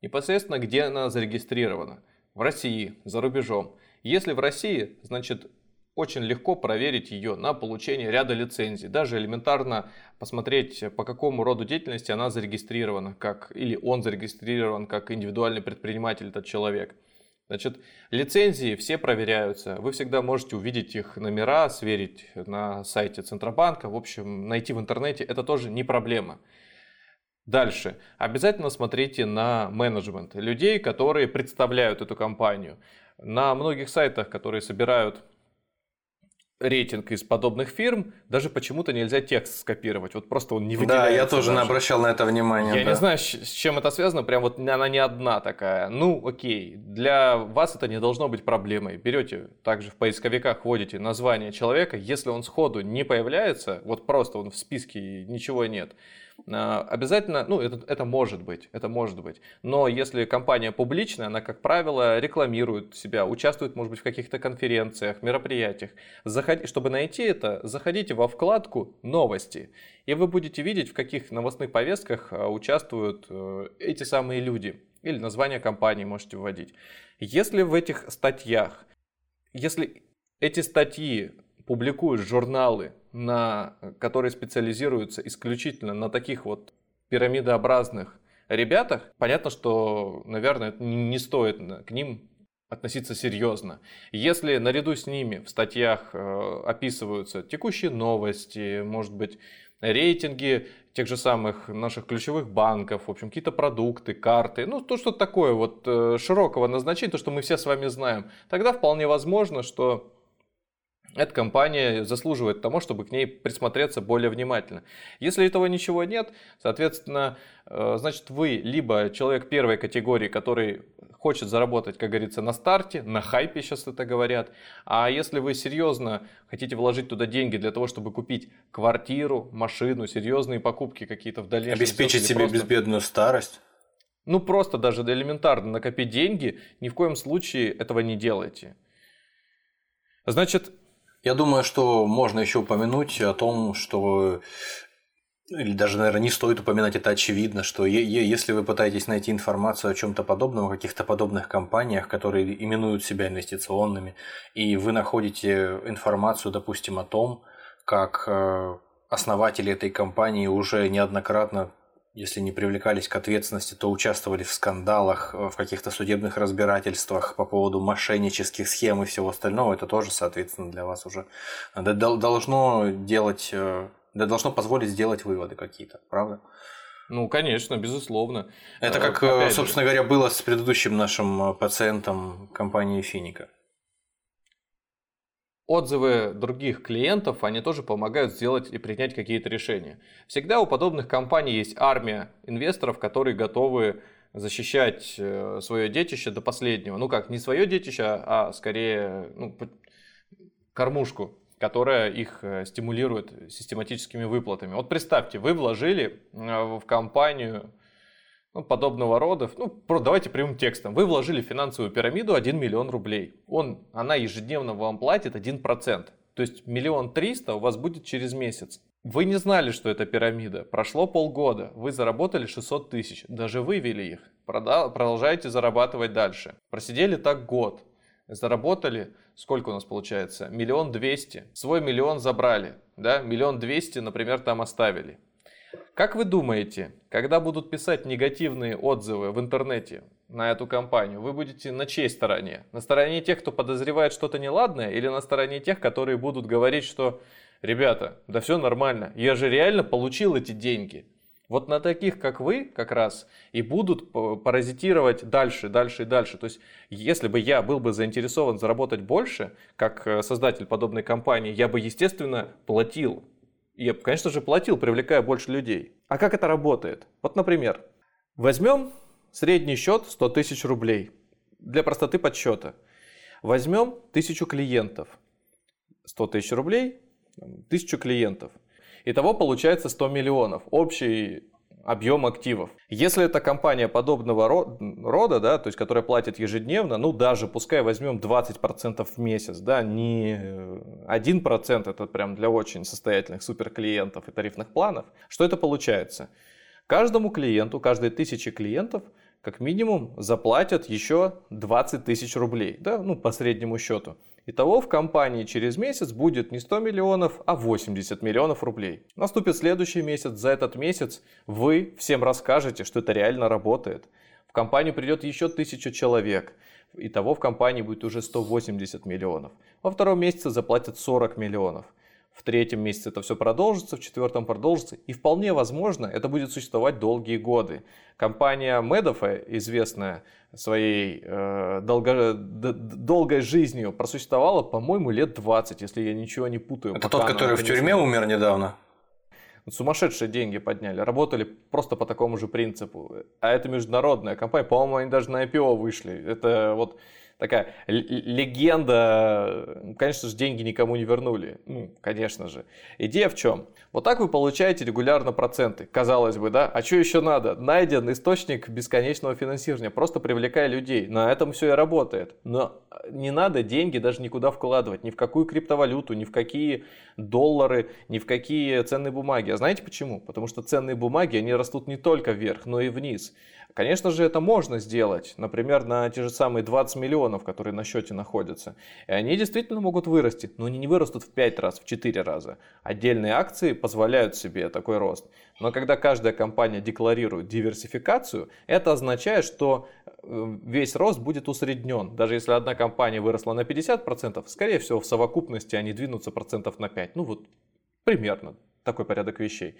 Непосредственно, где она зарегистрирована. В России, за рубежом. Если в России, значит, очень легко проверить ее на получение ряда лицензий. Даже элементарно посмотреть, по какому роду деятельности она зарегистрирована, или он зарегистрирован как индивидуальный предприниматель, этот человек. Значит, лицензии все проверяются. Вы всегда можете увидеть их номера, сверить на сайте Центробанка. В общем, найти в интернете это тоже не проблема. Дальше. Обязательно смотрите на менеджмент. Людей, которые представляют эту компанию. На многих сайтах, которые собирают рейтинг из подобных фирм, даже почему-то нельзя текст скопировать. Вот просто он не выделяется. Да, я тоже не обращал на это внимание. Я не знаю, с чем это связано, прям вот она не одна такая. Ну, окей, для вас это не должно быть проблемой. Берете, также в поисковиках вводите название человека, если он сходу не появляется, вот просто он в списке, ничего нет. Обязательно, это может быть. Но если компания публичная, она, как правило, рекламирует себя, участвует, может быть, в каких-то конференциях, мероприятиях. Чтобы найти это, заходите во вкладку «Новости», и вы будете видеть, в каких новостных повестках участвуют эти самые люди. Или название компании можете вводить. Если эти статьи публикуют журналы, которые специализируются исключительно на таких вот пирамидообразных ребятах, понятно, что, наверное, не стоит к ним относиться серьезно. Если наряду с ними в статьях описываются текущие новости, может быть, рейтинги тех же самых наших ключевых банков, в общем, какие-то продукты, карты, то, что такое вот широкого назначения, то, что мы все с вами знаем, тогда вполне возможно, что эта компания заслуживает того, чтобы к ней присмотреться более внимательно. Если этого ничего нет, соответственно, значит, вы либо человек первой категории, который хочет заработать, как говорится, на старте, на хайпе сейчас это говорят, а если вы серьезно хотите вложить туда деньги для того, чтобы купить квартиру, машину, серьезные покупки какие-то в дальнейшем. Обеспечить себе безбедную старость. ну просто даже элементарно накопить деньги, ни в коем случае этого не делайте. Значит, я думаю, что можно еще упомянуть о том, что, или даже, наверное, не стоит упоминать, это очевидно, что если вы пытаетесь найти информацию о чем-то подобном, о каких-то подобных компаниях, которые именуют себя инвестиционными, и вы находите информацию, допустим, о том, как основатели этой компании уже неоднократно, если не привлекались к ответственности, то участвовали в скандалах, в каких-то судебных разбирательствах по поводу мошеннических схем и всего остального, это тоже, соответственно, для вас уже должно позволить сделать выводы какие-то, правда? Ну, конечно, безусловно. Это как, собственно говоря, было с предыдущим нашим пациентом компании «Финика». Отзывы других клиентов, они тоже помогают сделать и принять какие-то решения. Всегда у подобных компаний есть армия инвесторов, которые готовы защищать свое детище до последнего. Ну как, не свое детище, а скорее кормушку, которая их стимулирует систематическими выплатами. Вот представьте, вы вложили в компанию подобного рода, давайте прямым текстом. Вы вложили в финансовую пирамиду 1 миллион рублей. Она ежедневно вам платит 1%. То есть 1 300 000 у вас будет через месяц. Вы не знали, что это пирамида. Прошло полгода, вы заработали 600 000. Даже вывели их. Продолжаете зарабатывать дальше. Просидели так год. Заработали, сколько у нас получается? 1 200 000. Свой 1 000 000 забрали. Да? 1 200 000, например, там оставили. Как вы думаете, когда будут писать негативные отзывы в интернете на эту компанию, вы будете на чьей стороне? На стороне тех, кто подозревает что-то неладное, или на стороне тех, которые будут говорить, что «Ребята, да все нормально, я же реально получил эти деньги». Вот на таких, как вы, как раз и будут паразитировать дальше, дальше и дальше. То есть, если бы я был бы заинтересован заработать больше, как создатель подобной компании, я бы, естественно, платил. Я, конечно же, платил, привлекая больше людей. А как это работает? Вот, например, возьмем средний счет 100 000 рублей для простоты подсчета. Возьмем 1000 клиентов. 100 000 рублей, 1000 клиентов. Итого получается 100 миллионов. Общий объем активов. Если это компания подобного рода, да, то есть которая платит ежедневно, даже пускай возьмем 20% в месяц, да, не 1%, это прям для очень состоятельных суперклиентов и тарифных планов, что это получается? Каждому клиенту, каждой 1000 клиентов как минимум заплатят еще 20 000 рублей, да, по среднему счету. Итого в компании через месяц будет не 100 миллионов, а 80 миллионов рублей. Наступит следующий месяц, за этот месяц вы всем расскажете, что это реально работает. В компанию придет еще 1000 человек. Итого в компании будет уже 180 миллионов. Во втором месяце заплатят 40 миллионов. В третьем месяце это все продолжится, в четвертом продолжится. И вполне возможно, это будет существовать долгие годы. Компания Мэдоффа, известная своей долгой жизнью, просуществовала, по-моему, лет 20, если я ничего не путаю. Это тот, который в тюрьме умер недавно? Сумасшедшие деньги подняли, работали просто по такому же принципу. А это международная компания, по-моему, они даже на IPO вышли. Это вот... такая легенда, конечно же, деньги никому не вернули, конечно же. Идея в чем? Вот так вы получаете регулярно проценты, казалось бы, да? А что еще надо? Найден источник бесконечного финансирования, просто привлекая людей, на этом все и работает. Но не надо деньги даже никуда вкладывать, ни в какую криптовалюту, ни в какие доллары, ни в какие ценные бумаги. А знаете почему? Потому что ценные бумаги, они растут не только вверх, но и вниз. Конечно же, это можно сделать, например, на те же самые 20 миллионов, которые на счете находятся. И они действительно могут вырасти, но они не вырастут в 5 раз, в 4 раза. Отдельные акции позволяют себе такой рост. Но когда каждая компания декларирует диверсификацию, это означает, что весь рост будет усреднен. Даже если одна компания выросла на 50%, скорее всего, в совокупности они двинутся процентов на 5%. Примерно такой порядок вещей.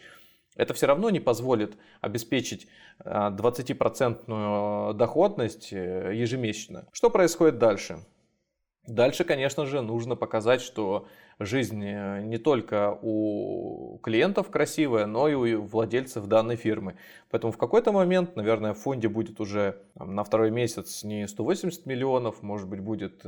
Это все равно не позволит обеспечить 20% доходность ежемесячно. Что происходит дальше? Дальше, конечно же, нужно показать, что жизнь не только у клиентов красивая, но и у владельцев данной фирмы. Поэтому в какой-то момент, наверное, в фонде будет уже на второй месяц не 180 миллионов, может быть, будет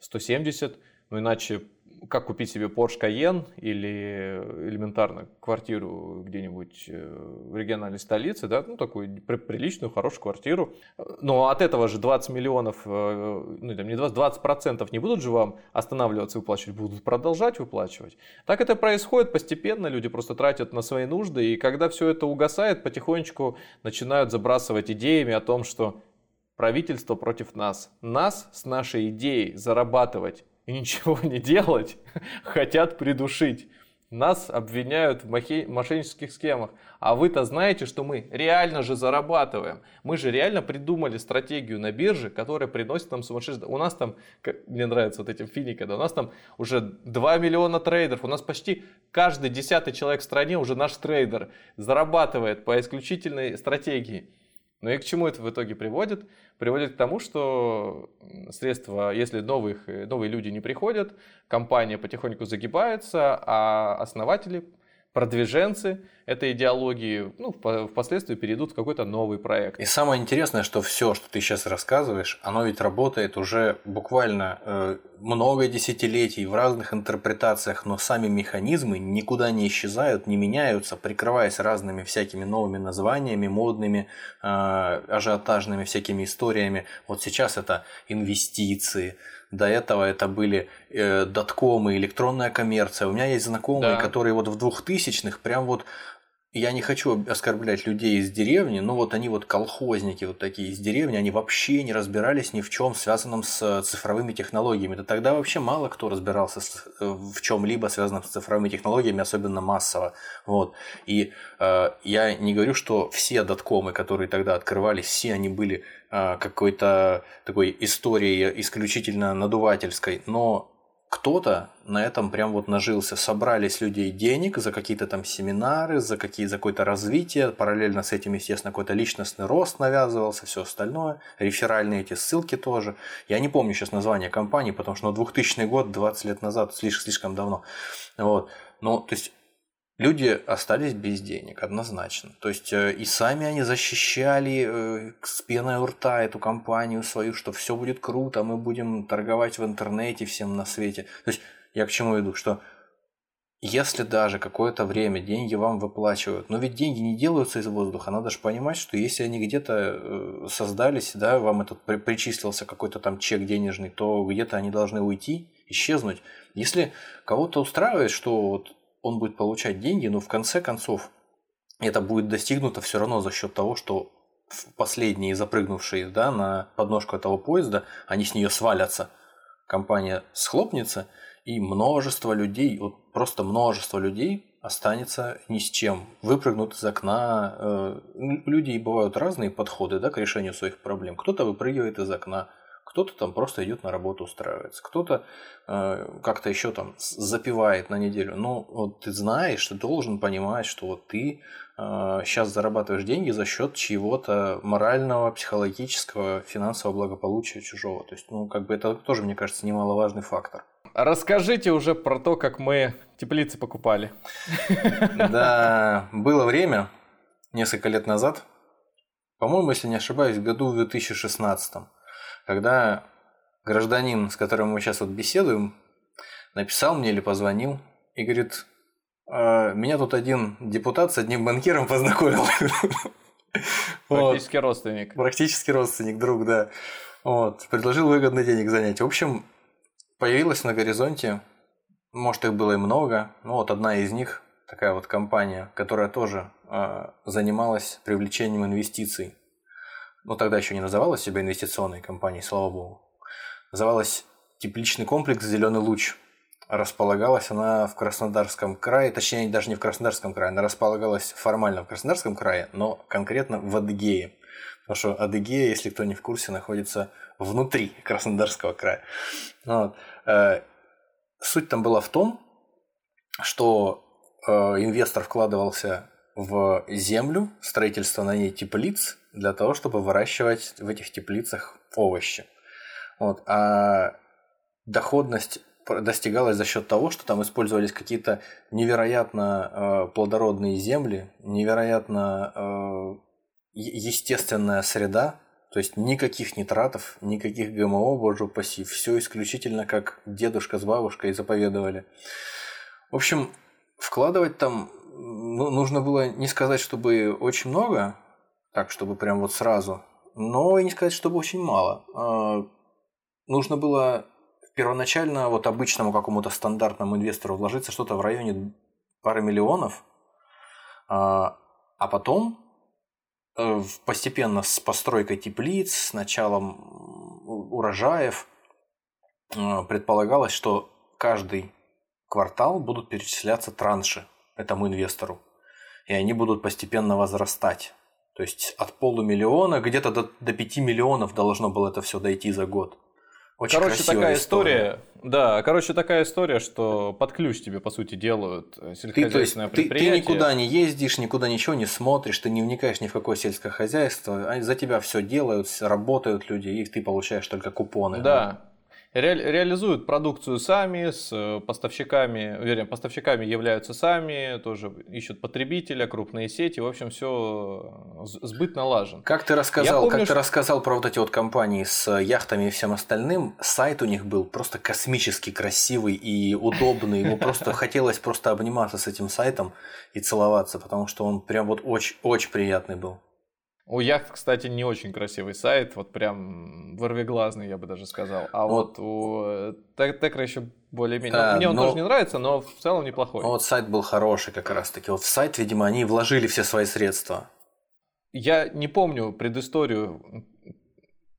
170, но иначе как купить себе Porsche Cayenne или элементарно квартиру где-нибудь в региональной столице, да, ну, такую приличную, хорошую квартиру. Но от этого же 20 миллионов, ну, там не 20% не будут же вам останавливаться и выплачивать, будут продолжать выплачивать. Так это происходит постепенно, люди просто тратят на свои нужды, и когда все это угасает, потихонечку начинают забрасывать идеями о том, что правительство против нас. Нас с нашей идеей зарабатывать и ничего не делать хотят придушить. Нас обвиняют в мошеннических схемах. А вы-то знаете, что мы реально же зарабатываем. Мы же реально придумали стратегию на бирже, которая приносит нам сумасшедшие... У нас там, мне нравится вот этим Финика, да, у нас там уже 2 миллиона трейдеров. У нас почти каждый 10-й человек в стране уже наш трейдер зарабатывает по исключительной стратегии. Ну и к чему это в итоге приводит? Приводит к тому, что средства, если новые люди не приходят, компания потихоньку загибается, а основатели, продвиженцы этой идеологии, ну, впоследствии перейдут в какой-то новый проект. И самое интересное, что все, что ты сейчас рассказываешь, оно ведь работает уже буквально много десятилетий в разных интерпретациях, но сами механизмы никуда не исчезают, не меняются, прикрываясь разными всякими новыми названиями, модными, ажиотажными всякими историями. Вот сейчас это инвестиции. До этого это были доткомы, электронная коммерция. У меня есть знакомые, да, которые вот в 2000-х прям вот, я не хочу оскорблять людей из деревни, но вот они вот колхозники вот такие из деревни, они вообще не разбирались ни в чем, связанном с цифровыми технологиями. Да тогда вообще мало кто разбирался в чем-либо, связанном с цифровыми технологиями, особенно массово. Вот. И я не говорю, что все доткомы, которые тогда открывались, все они были какой-то такой историей исключительно надувательской, но кто-то на этом прям вот нажился. Собрали с людей денег за какие-то там семинары, за какое-то развитие. Параллельно с этим, естественно, какой-то личностный рост навязывался, все остальное. Реферальные эти ссылки тоже. Я не помню сейчас название компании, потому что 2000 год, 20 лет назад, слишком давно. Вот. Ну, то есть, люди остались без денег, однозначно. То есть, и сами они защищали с пеной у рта эту компанию свою, что все будет круто, мы будем торговать в интернете всем на свете. То есть, я к чему иду, что если даже какое-то время деньги вам выплачивают, но ведь деньги не делаются из воздуха, надо же понимать, что если они где-то создались, да, вам этот причислился какой-то там чек денежный, то где-то они должны уйти, исчезнуть. Если кого-то устраивает, что вот он будет получать деньги, но в конце концов это будет достигнуто все равно за счет того, что последние запрыгнувшие, да, на подножку этого поезда, они с нее свалятся, компания схлопнется, и множество людей, вот просто множество людей останется ни с чем, выпрыгнут из окна. Люди бывают разные подходы, да, к решению своих проблем. Кто-то выпрыгивает из окна, кто-то там просто идет на работу устраивается, кто-то как-то еще там запивает на неделю. Но вот ты знаешь, ты должен понимать, что вот ты сейчас зарабатываешь деньги за счет чьего-то морального, психологического, финансового благополучия чужого. То есть, ну, как бы это тоже, мне кажется, немаловажный фактор. Расскажите уже про то, как мы теплицы покупали. Да, было время, несколько лет назад, по-моему, если не ошибаюсь, в году 2016, когда гражданин, с которым мы сейчас вот беседуем, написал мне или позвонил и говорит: меня тут один депутат с одним банкиром познакомил. Практически родственник. Практически родственник, друг, да. Предложил выгодно денег занять. В общем, появилась на горизонте, может, их было и много, но вот одна из них, такая вот компания, которая тоже занималась привлечением инвестиций. Ну, тогда еще не называла себя инвестиционной компанией, слава богу. Называлась тепличный комплекс «Зеленый луч». Располагалась она в Краснодарском крае, точнее, даже не в Краснодарском крае, она располагалась формально в Краснодарском крае, но конкретно в Адыгее. Потому что Адыгея, если кто не в курсе, находится внутри Краснодарского края. Вот. Суть там была в том, что инвестор вкладывался в землю, строительство на ней теплиц, для того, чтобы выращивать в этих теплицах овощи. Вот. А доходность достигалась за счет того, что там использовались какие-то невероятно плодородные земли, невероятно естественная среда, То есть никаких нитратов, никаких ГМО, боже упаси, все исключительно как дедушка с бабушкой заповедовали. В общем, вкладывать там нужно было не сказать, чтобы очень много, так, чтобы прям вот сразу, но и не сказать, чтобы очень мало. Нужно было первоначально вот обычному какому-то стандартному инвестору вложиться что-то в районе пары миллионов, а потом постепенно с постройкой теплиц, с началом урожаев предполагалось, что каждый квартал будут перечисляться транши этому инвестору, и они будут постепенно возрастать. То есть от полумиллиона где-то до 5 миллионов должно было это все дойти за год. Очень короче, такая история, что под ключ тебе, по сути, делают сельскохозяйственное предприятие. Ты никуда не ездишь, никуда ничего не смотришь, ты не вникаешь ни в какое сельское хозяйство, за тебя все делают, работают люди, и ты получаешь только купоны. Да. Реализуют продукцию сами, с поставщиками, вернее, поставщиками являются сами, тоже ищут потребителя, крупные сети, в общем, все сбыт налажен. Как ты рассказал про вот эти вот компании с яхтами и всем остальным, сайт у них был просто космически красивый и удобный, ему просто хотелось просто обниматься с этим сайтом и целоваться, потому что он прям вот очень-очень приятный был. У яхт, кстати, не очень красивый сайт, вот прям вырвиглазный, я бы даже сказал. А вот у Teqra еще более-менее. Мне он тоже не нравится, но в целом неплохой. Вот сайт был хороший как раз-таки. Вот в сайт, видимо, они вложили все свои средства. Я не помню предысторию,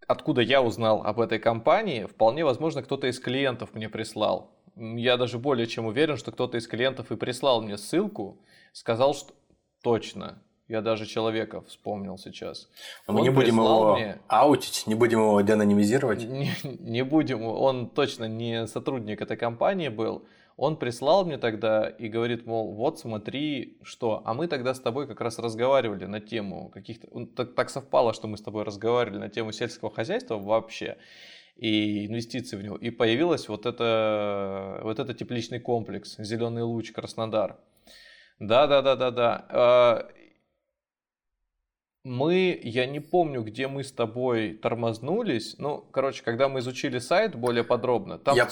откуда я узнал об этой компании. Вполне возможно, кто-то из клиентов мне прислал. Я даже более чем уверен, что кто-то из клиентов и прислал мне ссылку, сказал, что точно. Я даже человека вспомнил сейчас. Мы не будем его аутить, не будем его деанонимизировать. Не будем, он точно не сотрудник этой компании был. Он прислал мне тогда и говорит, мол, вот смотри, что. А мы тогда с тобой как раз разговаривали на тему каких-то... Так совпало, что мы с тобой разговаривали на тему сельского хозяйства вообще и инвестиций в него. И появилась вот это тепличный комплекс «Зеленый луч», Краснодар. Да. Я не помню, где мы с тобой тормознулись. Когда мы изучили сайт более подробно... Я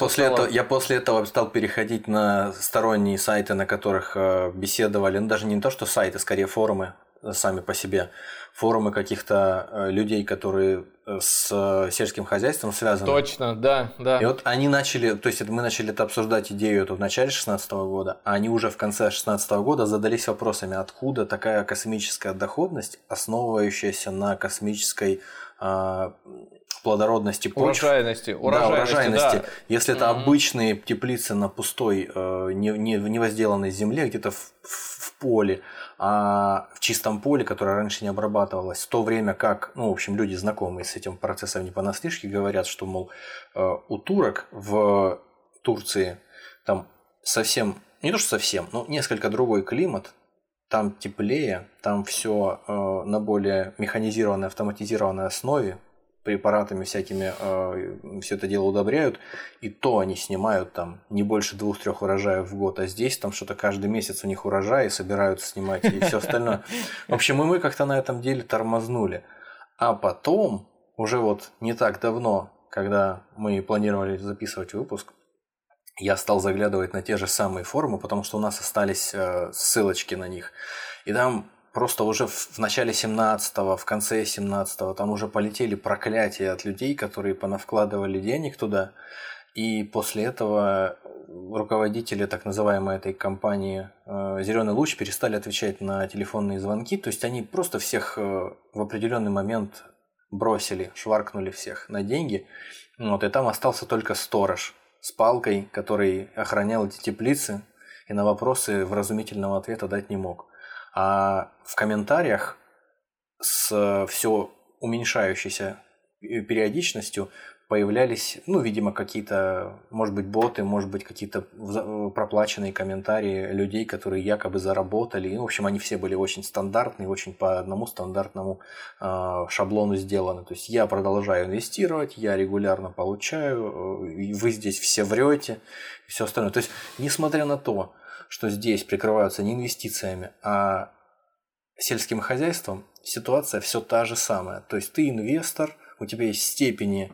после этого стал переходить на сторонние сайты, на которых беседовали. Даже не то, что сайты, скорее форумы сами по себе. Форумы каких-то людей, которые с сельским хозяйством связаны. Точно, да. И вот они начали... То есть, мы начали это обсуждать идею эту в начале 2016 года, а они уже в конце 2016 года задались вопросами, откуда такая космическая доходность, основывающаяся на космической плодородности почв. Урожайности. Да. Если это обычные теплицы на пустой, невозделанной земле, где-то в поле, а в чистом поле, которое раньше не обрабатывалось, в то время как, в общем, люди, знакомые с этим процессом не понаслышке, говорят, что, мол, у турок в Турции там совсем, не то что совсем, но несколько другой климат, там теплее, там все на более механизированной, автоматизированной основе, препаратами всякими все это дело удобряют, и то они снимают там не больше 2-3 урожаев в год, а здесь там что-то каждый месяц у них урожай, и собираются снимать, и все остальное. В общем, и мы как-то на этом деле тормознули. А потом, уже вот не так давно, когда мы планировали записывать выпуск, я стал заглядывать на те же самые форумы, потому что у нас остались ссылочки на них, и там... Просто уже в начале 17-го, в конце 17-го там уже полетели проклятия от людей, которые понавкладывали денег туда. И после этого руководители так называемой этой компании «Зеленый луч» перестали отвечать на телефонные звонки. То есть они просто всех в определенный момент бросили, шваркнули всех на деньги. И там остался только сторож с палкой, который охранял эти теплицы и на вопросы вразумительного ответа дать не мог. А в комментариях с все уменьшающейся периодичностью появлялись, видимо, какие-то, может быть, боты, может быть, какие-то проплаченные комментарии людей, которые якобы заработали. В общем, они все были очень стандартные, очень по одному стандартному шаблону сделаны. То есть, я продолжаю инвестировать, я регулярно получаю, вы здесь все врете и все остальное. То есть, несмотря на то, что здесь прикрываются не инвестициями, а сельским хозяйством ситуация все та же самая. То есть ты инвестор, у тебя есть степени,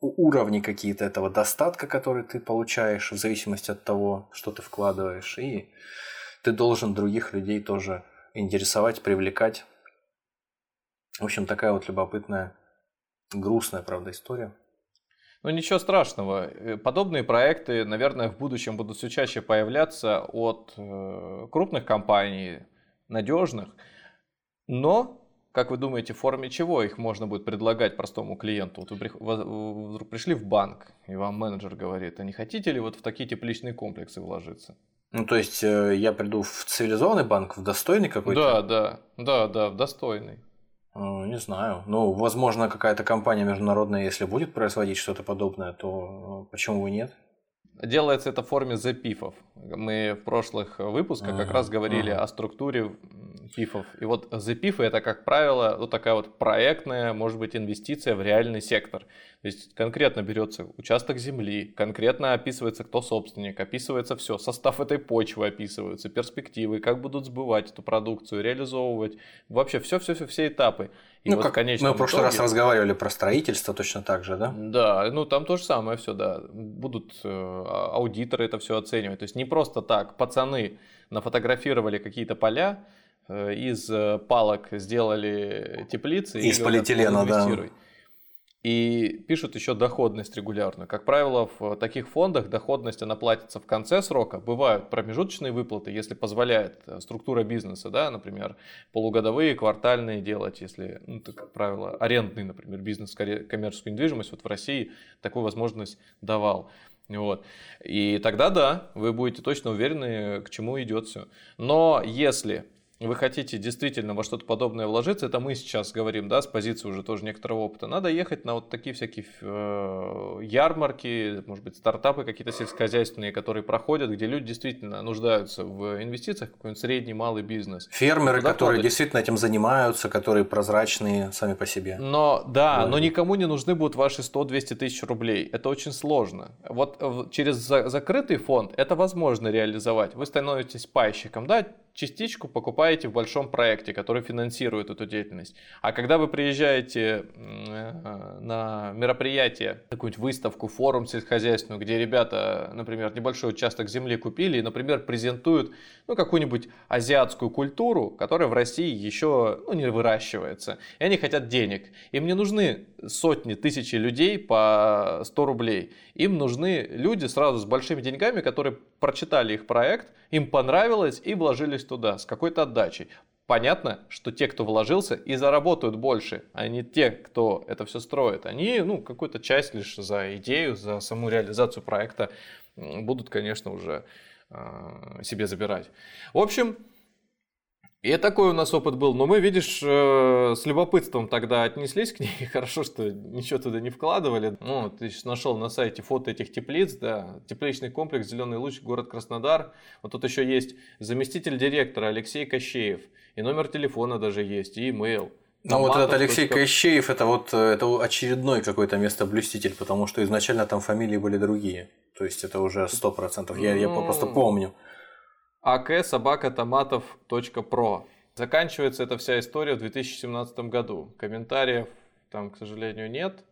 уровни какие-то этого достатка, который ты получаешь в зависимости от того, что ты вкладываешь, и ты должен других людей тоже интересовать, привлекать. В общем, такая вот любопытная, грустная, правда, история. Ну, ничего страшного. Подобные проекты, наверное, в будущем будут все чаще появляться от крупных компаний, надежных. Но, как вы думаете, в форме чего их можно будет предлагать простому клиенту? Вот вы вдруг пришли в банк, и вам менеджер говорит, а не хотите ли вот в такие тепличные комплексы вложиться? Ну, то есть, я приду в цивилизованный банк, в достойный какой-то? Да, в достойный. Не знаю. Ну, возможно, какая-то компания международная, если будет производить что-то подобное, то почему бы нет? Делается это в форме зе-пифов. Мы в прошлых выпусках как раз говорили о структуре пифов. И вот зе-пифы это, как правило, вот такая вот проектная, может быть, инвестиция в реальный сектор. То есть конкретно берется участок земли, конкретно описывается, кто собственник, описывается все, состав этой почвы описываются, перспективы, как будут сбывать эту продукцию, реализовывать, вообще все этапы. И ну, вот как мы в прошлый раз разговаривали про строительство точно так же, да? Да, ну там то же самое все, да. Будут аудиторы это все оценивать. То есть не просто так пацаны нафотографировали какие-то поля, из палок сделали теплицы. Из полиэтилена, да. И пишут еще доходность регулярно. Как правило, в таких фондах доходность она платится в конце срока. Бывают промежуточные выплаты, если позволяет структура бизнеса, да, например, полугодовые, квартальные делать, если, ну, так, как правило, арендный, например, бизнес, коммерческую недвижимость, вот в России такую возможность давал. Вот. И тогда да, вы будете точно уверены, к чему идет все. Но если вы хотите действительно во что-то подобное вложиться, это мы сейчас говорим, да, с позиции уже тоже некоторого опыта, надо ехать на вот такие всякие ярмарки, может быть, стартапы какие-то сельскохозяйственные, которые проходят, где люди действительно нуждаются в инвестициях, какой-нибудь средний, малый бизнес. Фермеры, которые действительно этим занимаются, которые прозрачные сами по себе. Но да, но никому не нужны будут ваши 100-200 тысяч рублей, это очень сложно. Вот через закрытый фонд это возможно реализовать, вы становитесь пайщиком, да, частичку покупаете в большом проекте, который финансирует эту деятельность. А когда вы приезжаете на мероприятие, какую-нибудь выставку, форум сельскохозяйственную, где ребята, например, небольшой участок земли купили и, например, презентуют ну, какую-нибудь азиатскую культуру, которая в России еще ну, не выращивается, и они хотят денег. Им не нужны сотни, тысячи людей по 100 рублей. Им нужны люди сразу с большими деньгами, которые прочитали их проект, им понравилось и вложились туда с какой-то отдачей. Понятно, что те, кто вложился, и заработают больше, а не те, кто это все строит. Они, ну, какую-то часть лишь за идею, за саму реализацию проекта будут, конечно, уже себе забирать. В общем, и такой у нас опыт был. Но мы, видишь, с любопытством тогда отнеслись к ней. Хорошо, что ничего туда не вкладывали. Ну, ты нашел на сайте фото этих теплиц, да. Тепличный комплекс «Зеленый луч», город Краснодар. Вот тут еще есть заместитель директора Алексей Кощеев. И номер телефона даже есть, и имейл. Ну, вот этот Алексей Кощеев, это очередной какой-то местоблюститель, потому что изначально там фамилии были другие. То есть, это уже 100%. Я просто помню. ak@tomatov.pro. Заканчивается эта вся история в 2017 году. Комментариев там, к сожалению, нет.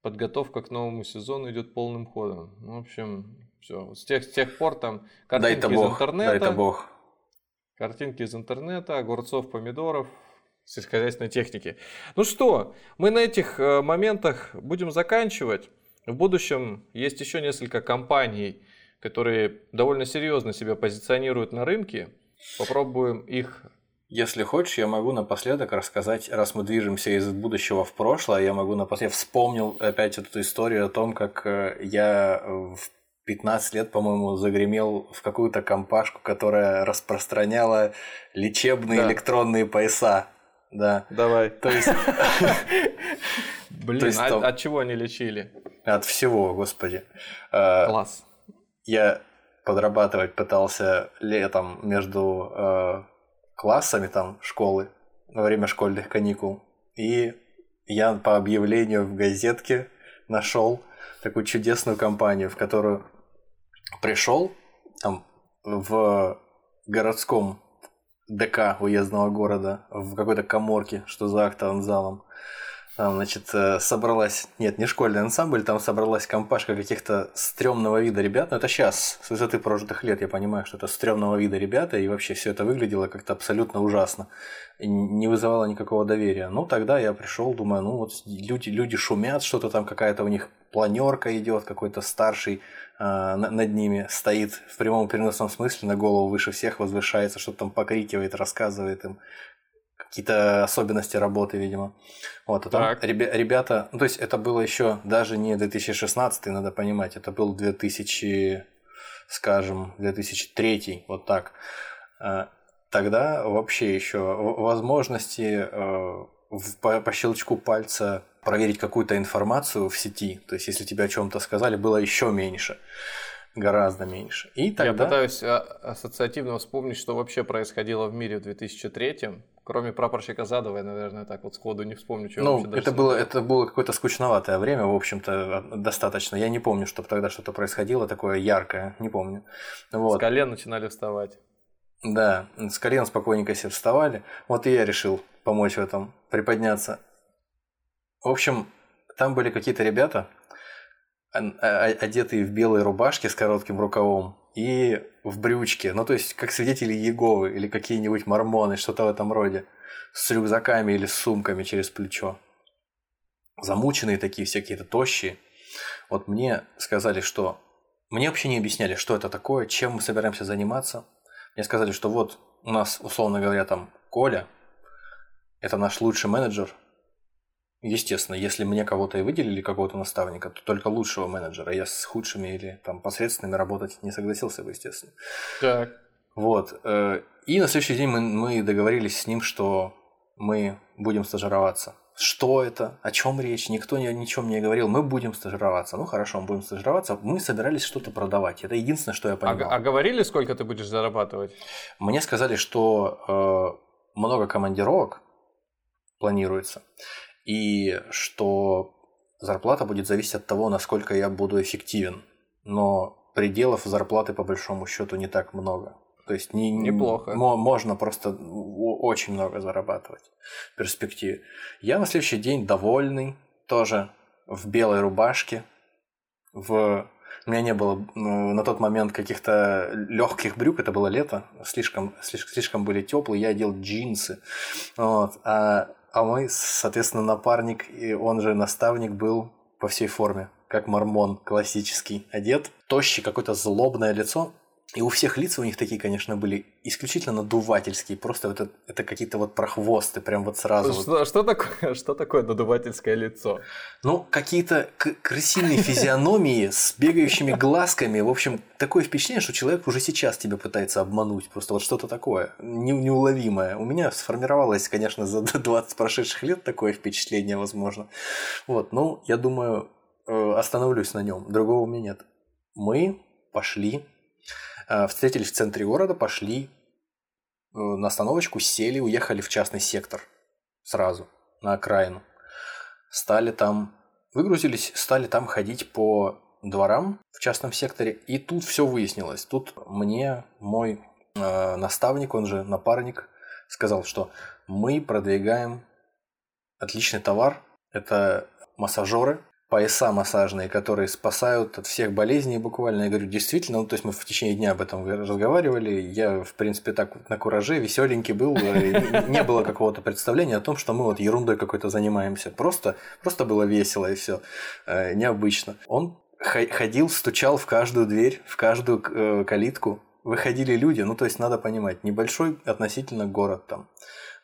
Подготовка к новому сезону идет полным ходом. В общем, все. С тех пор там картинки из интернета. Дай-то бог. Картинки из интернета, огурцов, помидоров, сельскохозяйственной техники. Ну что, мы на этих моментах будем заканчивать. В будущем есть еще несколько компаний, которые довольно серьезно себя позиционируют на рынке. Попробуем их. Если хочешь, я могу напоследок рассказать, раз мы движемся из будущего в прошлое, я вспомнил опять эту историю о том, как я в 15 лет, по-моему, загремел в какую-то компашку, которая распространяла лечебные электронные пояса. Да. Давай. То есть... Блин, от чего они лечили? От всего, господи. Класс. Я подрабатывать пытался летом между классами там, школы во время школьных каникул. И я по объявлению в газетке нашел такую чудесную компанию, в которую пришел там в городском ДК уездного города в какой-то каморке, что за актовым залом. Там, значит, собралась... Нет, не школьный ансамбль, там собралась компашка каких-то стрёмного вида ребят. Но это сейчас, с высоты прожитых лет, я понимаю, что это стрёмного вида ребята, и вообще все это выглядело как-то абсолютно ужасно. И не вызывало никакого доверия. Ну, тогда я пришел, думаю, ну, вот люди шумят, что-то там какая-то у них планерка идет, какой-то старший над ними стоит в прямом переносном смысле, на голову выше всех возвышается, что-то там покрикивает, рассказывает им. Какие-то особенности работы, видимо. Вот, а там ребята... Ну, то есть, это было еще даже не 2016, надо понимать, это был 2003, вот так. Тогда вообще еще возможности по щелчку пальца проверить какую-то информацию в сети, то есть, если тебе о чем-то сказали, было еще меньше. Гораздо меньше. И тогда... Я пытаюсь ассоциативно вспомнить, что вообще происходило в мире в 2003-м. Кроме прапорщика Задова, я, наверное, так вот сходу не вспомню, что вообще дальше. Это было какое-то скучноватое время, в общем-то, достаточно. Я не помню, чтобы тогда что-то происходило такое яркое, не помню. Вот. С колен начинали вставать. Да, с колен спокойненько себе вставали. Вот и я решил помочь в этом, приподняться. В общем, там были какие-то ребята... одетые в белые рубашки с коротким рукавом и в брючке, ну то есть как свидетели Иеговы или какие-нибудь мормоны, что-то в этом роде, с рюкзаками или с сумками через плечо. Замученные такие, все какие-то тощие. Вот мне сказали, что... Мне вообще не объясняли, что это такое, чем мы собираемся заниматься. Мне сказали, что вот у нас, условно говоря, там Коля, это наш лучший менеджер. Естественно, если мне кого-то и выделили, какого-то наставника, то только лучшего менеджера. Я с худшими или там посредственными работать не согласился бы, естественно. Так. Вот. И на следующий день мы договорились с ним, что мы будем стажироваться. Что это? О чем речь? Никто ни о чем не говорил. Мы будем стажироваться. Ну, хорошо, мы будем стажироваться. Мы собирались что-то продавать. Это единственное, что я понимал. А говорили, сколько ты будешь зарабатывать? Мне сказали, что много командировок планируется. И что зарплата будет зависеть от того, насколько я буду эффективен. Но пределов зарплаты, по большому счету, не так много. То есть неплохо. Можно просто очень много зарабатывать в перспективе. Я на следующий день довольный, тоже в белой рубашке. У меня не было на тот момент каких-то легких брюк, это было лето, слишком были теплые, я одел джинсы. Вот. А мой, соответственно, напарник, и он же наставник, был по всей форме, как мормон классический, одет, тощий, какое-то злобное лицо. И у всех лиц у них такие, конечно, были исключительно надувательские, просто это какие-то вот прохвосты, прям вот сразу. Что такое надувательское лицо? Ну, какие-то крысиные физиономии с бегающими глазками. В общем, такое впечатление, что человек уже сейчас тебя пытается обмануть, просто вот что-то такое неуловимое. У меня сформировалось, конечно, за 20 прошедших лет такое впечатление, возможно. Вот, ну, я думаю, остановлюсь на нем, другого у меня нет. Мы пошли... Встретились в центре города, пошли на остановочку, сели, уехали в частный сектор сразу, на окраину. Стали там, выгрузились, стали там ходить по дворам в частном секторе, и тут все выяснилось. Тут мне мой наставник, он же напарник, сказал, что мы продвигаем отличный товар, это массажеры. Пояса массажные, которые спасают от всех болезней буквально. Я говорю, действительно, ну, то есть мы в течение дня об этом разговаривали, я, в принципе, так вот на кураже, веселенький был, не было какого-то представления о том, что мы вот ерундой какой-то занимаемся. Просто было весело и все, необычно. Он ходил, стучал в каждую дверь, в каждую калитку, выходили люди, ну, то есть надо понимать, небольшой относительно город там,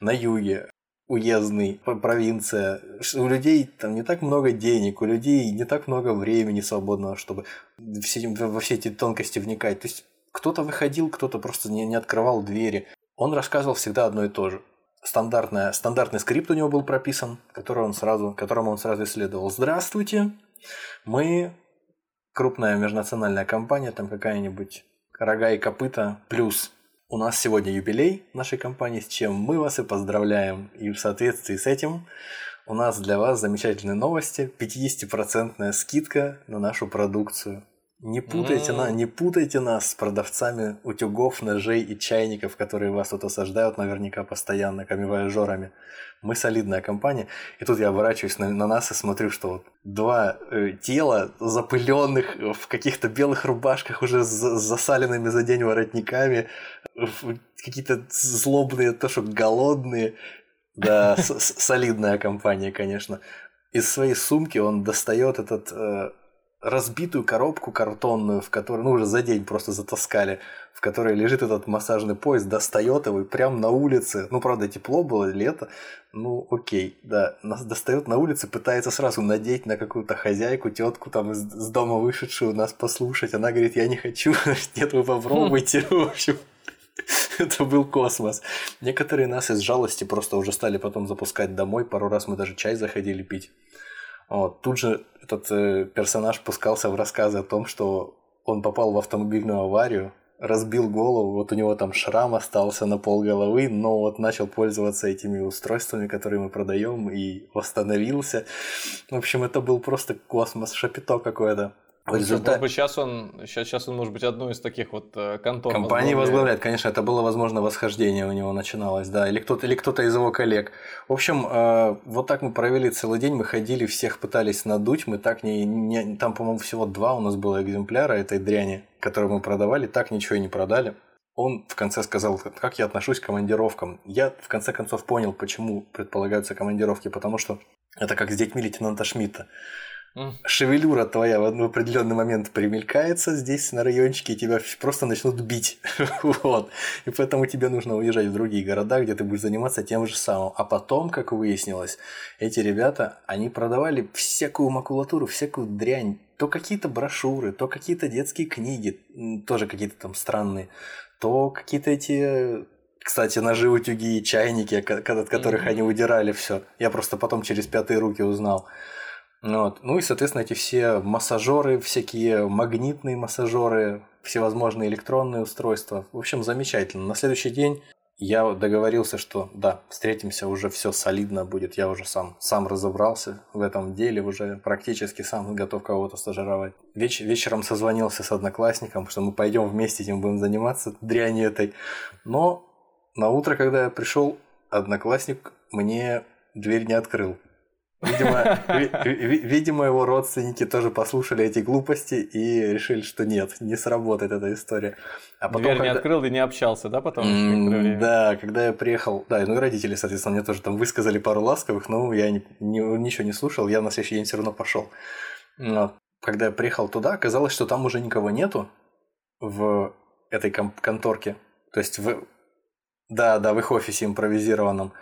на юге, уездный, провинция, у людей там не так много денег, у людей не так много времени свободного, чтобы во все эти тонкости вникать. То есть кто-то выходил, кто-то просто не открывал двери. Он рассказывал всегда одно и то же. Стандартный скрипт у него был прописан, которому он сразу исследовал. Здравствуйте, мы крупная межнациональная компания, там какая-нибудь рога и копыта плюс. У нас сегодня юбилей нашей компании, с чем мы вас и поздравляем. И в соответствии с этим у нас для вас замечательные новости. 50% скидка на нашу продукцию. Не путайте нас с продавцами утюгов, ножей и чайников, которые вас тут осаждают наверняка постоянно камевояжерами. Мы солидная компания. И тут я оборачиваюсь на нас и смотрю, что вот два тела запыленных в каких-то белых рубашках уже с засаленными за день воротниками, какие-то злобные, то что голодные. Да, солидная компания, конечно. Из своей сумки он достает этот... разбитую коробку картонную, в которой, ну, уже за день просто затаскали, в которой лежит этот массажный пояс, достает его и прям на улице, ну, правда, тепло было, лето, ну, окей, да, нас достает на улице, пытается сразу надеть на какую-то хозяйку, тетку там из дома вышедшую нас послушать, она говорит, я не хочу, нет, вы попробуйте, в общем... Это был космос. Некоторые нас из жалости просто уже стали потом запускать домой, пару раз мы даже чай заходили пить. Вот. Тут же этот персонаж пускался в рассказы о том, что он попал в автомобильную аварию, разбил голову, вот у него там шрам остался на полголовы, но вот начал пользоваться этими устройствами, которые мы продаем, и восстановился. В общем, это был просто космос, шапито какое-то. Может быть, сейчас он, может быть, одну из таких вот контор компаний возглавляет, конечно, это было, возможно, восхождение у него начиналось, да, или кто-то из его коллег. В общем, вот так мы провели целый день, мы ходили, всех пытались надуть, мы так не там, по-моему, всего 2 у нас было экземпляра этой дряни, которую мы продавали, так ничего и не продали. Он в конце сказал, как я отношусь к командировкам. Я в конце концов понял, почему предполагаются командировки, потому что это как с детьми лейтенанта Шмидта. Шевелюра твоя в определенный момент примелькается здесь на райончике, и тебя просто начнут бить. Вот. И поэтому тебе нужно уезжать в другие города, где ты будешь заниматься тем же самым. А потом, как выяснилось, эти ребята, они продавали всякую макулатуру, всякую дрянь. То какие-то брошюры, то какие-то детские книги, тоже какие-то там странные, то какие-то эти... Кстати, ножи, утюги и чайники, от которых они удирали все. Я просто потом через 5-е руки узнал. Вот. Ну и, соответственно, эти все массажеры, всякие магнитные массажеры, всевозможные электронные устройства. В общем, замечательно. На следующий день я договорился, что да, встретимся, уже все солидно будет. Я уже сам разобрался в этом деле, уже практически сам готов кого-то стажировать. Вечером созвонился с одноклассником, что мы пойдем вместе этим будем заниматься, дрянью этой. Но на утро, когда я пришел, одноклассник мне дверь не открыл. Видимо, его родственники тоже послушали эти глупости и решили, что нет, не сработает эта история. А потом, дверь не открыл и не общался, да, потом? Да, когда я приехал, да, ну и родители, соответственно, мне тоже там высказали пару ласковых, но я ничего не слушал, я на следующий день все равно пошел. Но когда я приехал туда, оказалось, что там уже никого нету в этой конторке, то есть в их офисе импровизированном.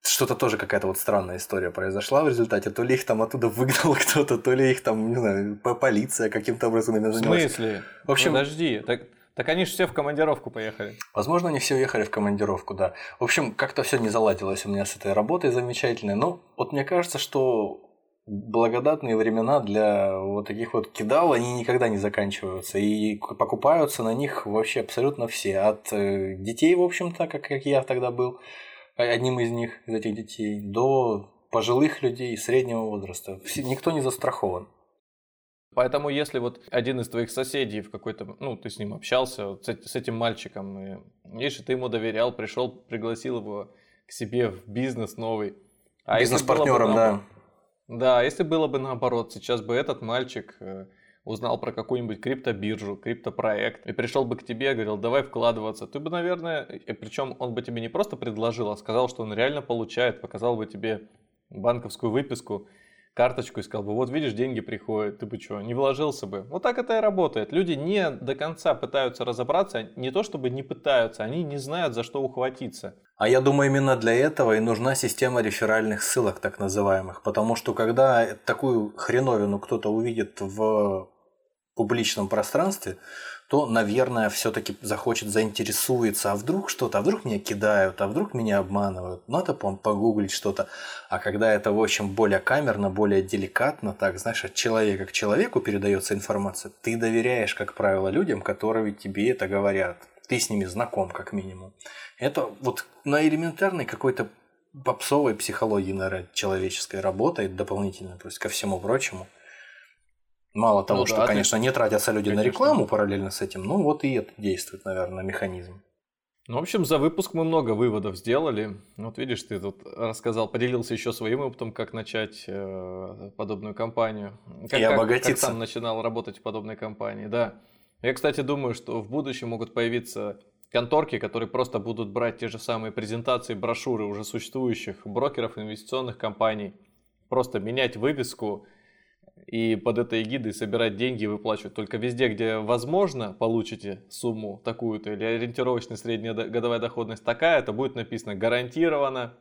Что-то тоже какая-то вот странная история произошла в результате. То ли их там оттуда выгнал кто-то, то ли их там, не знаю, полиция каким-то образом ими занялась. В смысле? В общем, подожди, так они же все в командировку поехали. Возможно, они все уехали в командировку, да. В общем, как-то все не заладилось у меня с этой работой замечательной. Но вот мне кажется, что благодатные времена для вот таких вот кидал, они никогда не заканчиваются. И покупаются на них вообще абсолютно все. От детей, в общем-то, как я тогда был, одним из них, из этих детей, до пожилых людей среднего возраста. Никто не застрахован. Поэтому, если вот один из твоих соседей в какой-то... Ну, ты с ним общался, вот с этим мальчиком, и, видишь, ты ему доверял, пришел, пригласил его к себе в бизнес новый. А бизнес-партнером, да. Да, если было бы наоборот, сейчас бы этот мальчик узнал про какую-нибудь криптобиржу, криптопроект, и пришел бы к тебе и говорил, давай вкладываться. Ты бы, наверное, причем он бы тебе не просто предложил, а сказал, что он реально получает, показал бы тебе банковскую выписку, карточку и сказал бы, вот видишь, деньги приходят, ты бы что, не вложился бы. Вот так это и работает. Люди не до конца пытаются разобраться, не то чтобы не пытаются, они не знают, за что ухватиться. А я думаю, именно для этого и нужна система реферальных ссылок, так называемых, потому что когда такую хреновину кто-то увидит в публичном пространстве, то, наверное, все-таки захочет, заинтересуется, а вдруг что-то, а вдруг меня кидают, а вдруг меня обманывают, надо погуглить что-то. А когда это, в общем, более камерно, более деликатно, так, знаешь, от человека к человеку передается информация, ты доверяешь, как правило, людям, которые тебе это говорят, ты с ними знаком, как минимум. Это вот на элементарной какой-то попсовой психологии, наверное, человеческой работает дополнительно, то есть ко всему прочему. Мало того, что, конечно, не тратятся люди на рекламу параллельно с этим, ну вот и это действует, наверное, механизм. Ну, в общем, за выпуск мы много выводов сделали. Вот видишь, ты тут рассказал, поделился еще своим опытом, как начать подобную компанию. И обогатиться. Как сам начинал работать в подобной компании, да. Я, кстати, думаю, что в будущем могут появиться конторки, которые просто будут брать те же самые презентации, брошюры уже существующих брокеров, инвестиционных компаний, просто менять вывеску и под этой эгидой собирать деньги и выплачивать только везде, где возможно получите сумму такую-то или ориентировочная средняя годовая доходность такая-то, будет написано гарантированно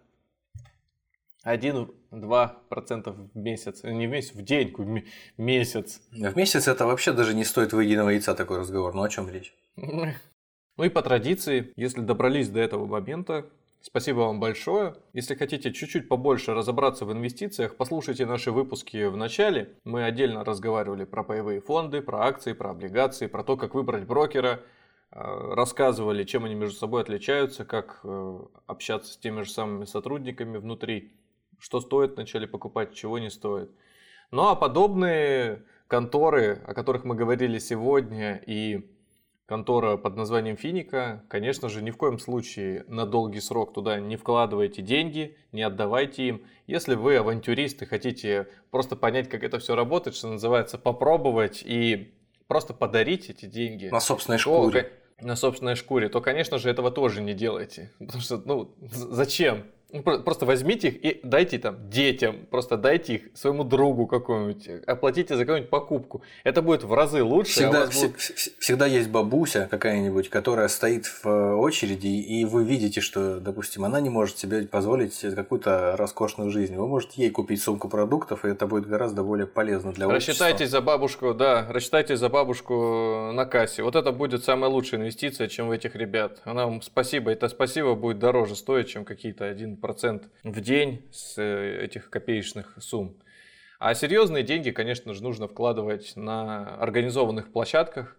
1-2% в месяц, не в месяц, в день, в месяц. В месяц это вообще даже не стоит выеденного яйца такой разговор, ну о чем речь? Ну и по традиции, если добрались до этого момента, спасибо вам большое. Если хотите чуть-чуть побольше разобраться в инвестициях, послушайте наши выпуски в начале. Мы отдельно разговаривали про паевые фонды, про акции, про облигации, про то, как выбрать брокера. Рассказывали, чем они между собой отличаются, как общаться с теми же самыми сотрудниками внутри, что стоит вначале покупать, чего не стоит. Ну а подобные конторы, о которых мы говорили сегодня, и контора под названием «Финика», конечно же, ни в коем случае на долгий срок туда не вкладывайте деньги, не отдавайте им. Если вы авантюрист и хотите просто понять, как это все работает, что называется, попробовать и просто подарить эти деньги на собственной шкуре, то, конечно же, этого тоже не делайте. Потому что, ну, зачем? Просто возьмите их и дайте там детям, просто дайте их своему другу какому-нибудь, оплатите за какую-нибудь покупку. Это будет в разы лучше. Всегда, всегда есть бабуся какая-нибудь, которая стоит в очереди, и вы видите, что, допустим, она не может себе позволить какую-то роскошную жизнь. Вы можете ей купить сумку продуктов, и это будет гораздо более полезно для общества. Рассчитайтесь за бабушку, да, рассчитайтесь за бабушку на кассе. Вот это будет самая лучшая инвестиция, чем у этих ребят. Она вам спасибо, это спасибо будет дороже стоить, чем какие-то 1% в день с этих копеечных сумм. А серьезные деньги, конечно же, нужно вкладывать на организованных площадках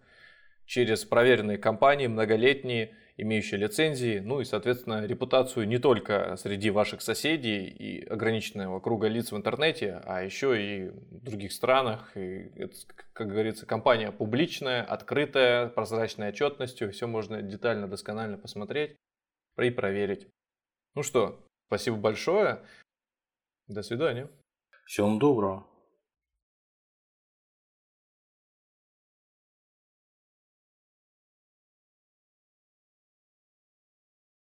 через проверенные компании, многолетние, имеющие лицензии, ну и, соответственно, репутацию не только среди ваших соседей и ограниченного круга лиц в интернете, а еще и в других странах. И это, как говорится, компания публичная, открытая, прозрачной отчетностью. Все можно детально, досконально посмотреть и проверить. Ну что, спасибо большое. До свидания. Всем доброго.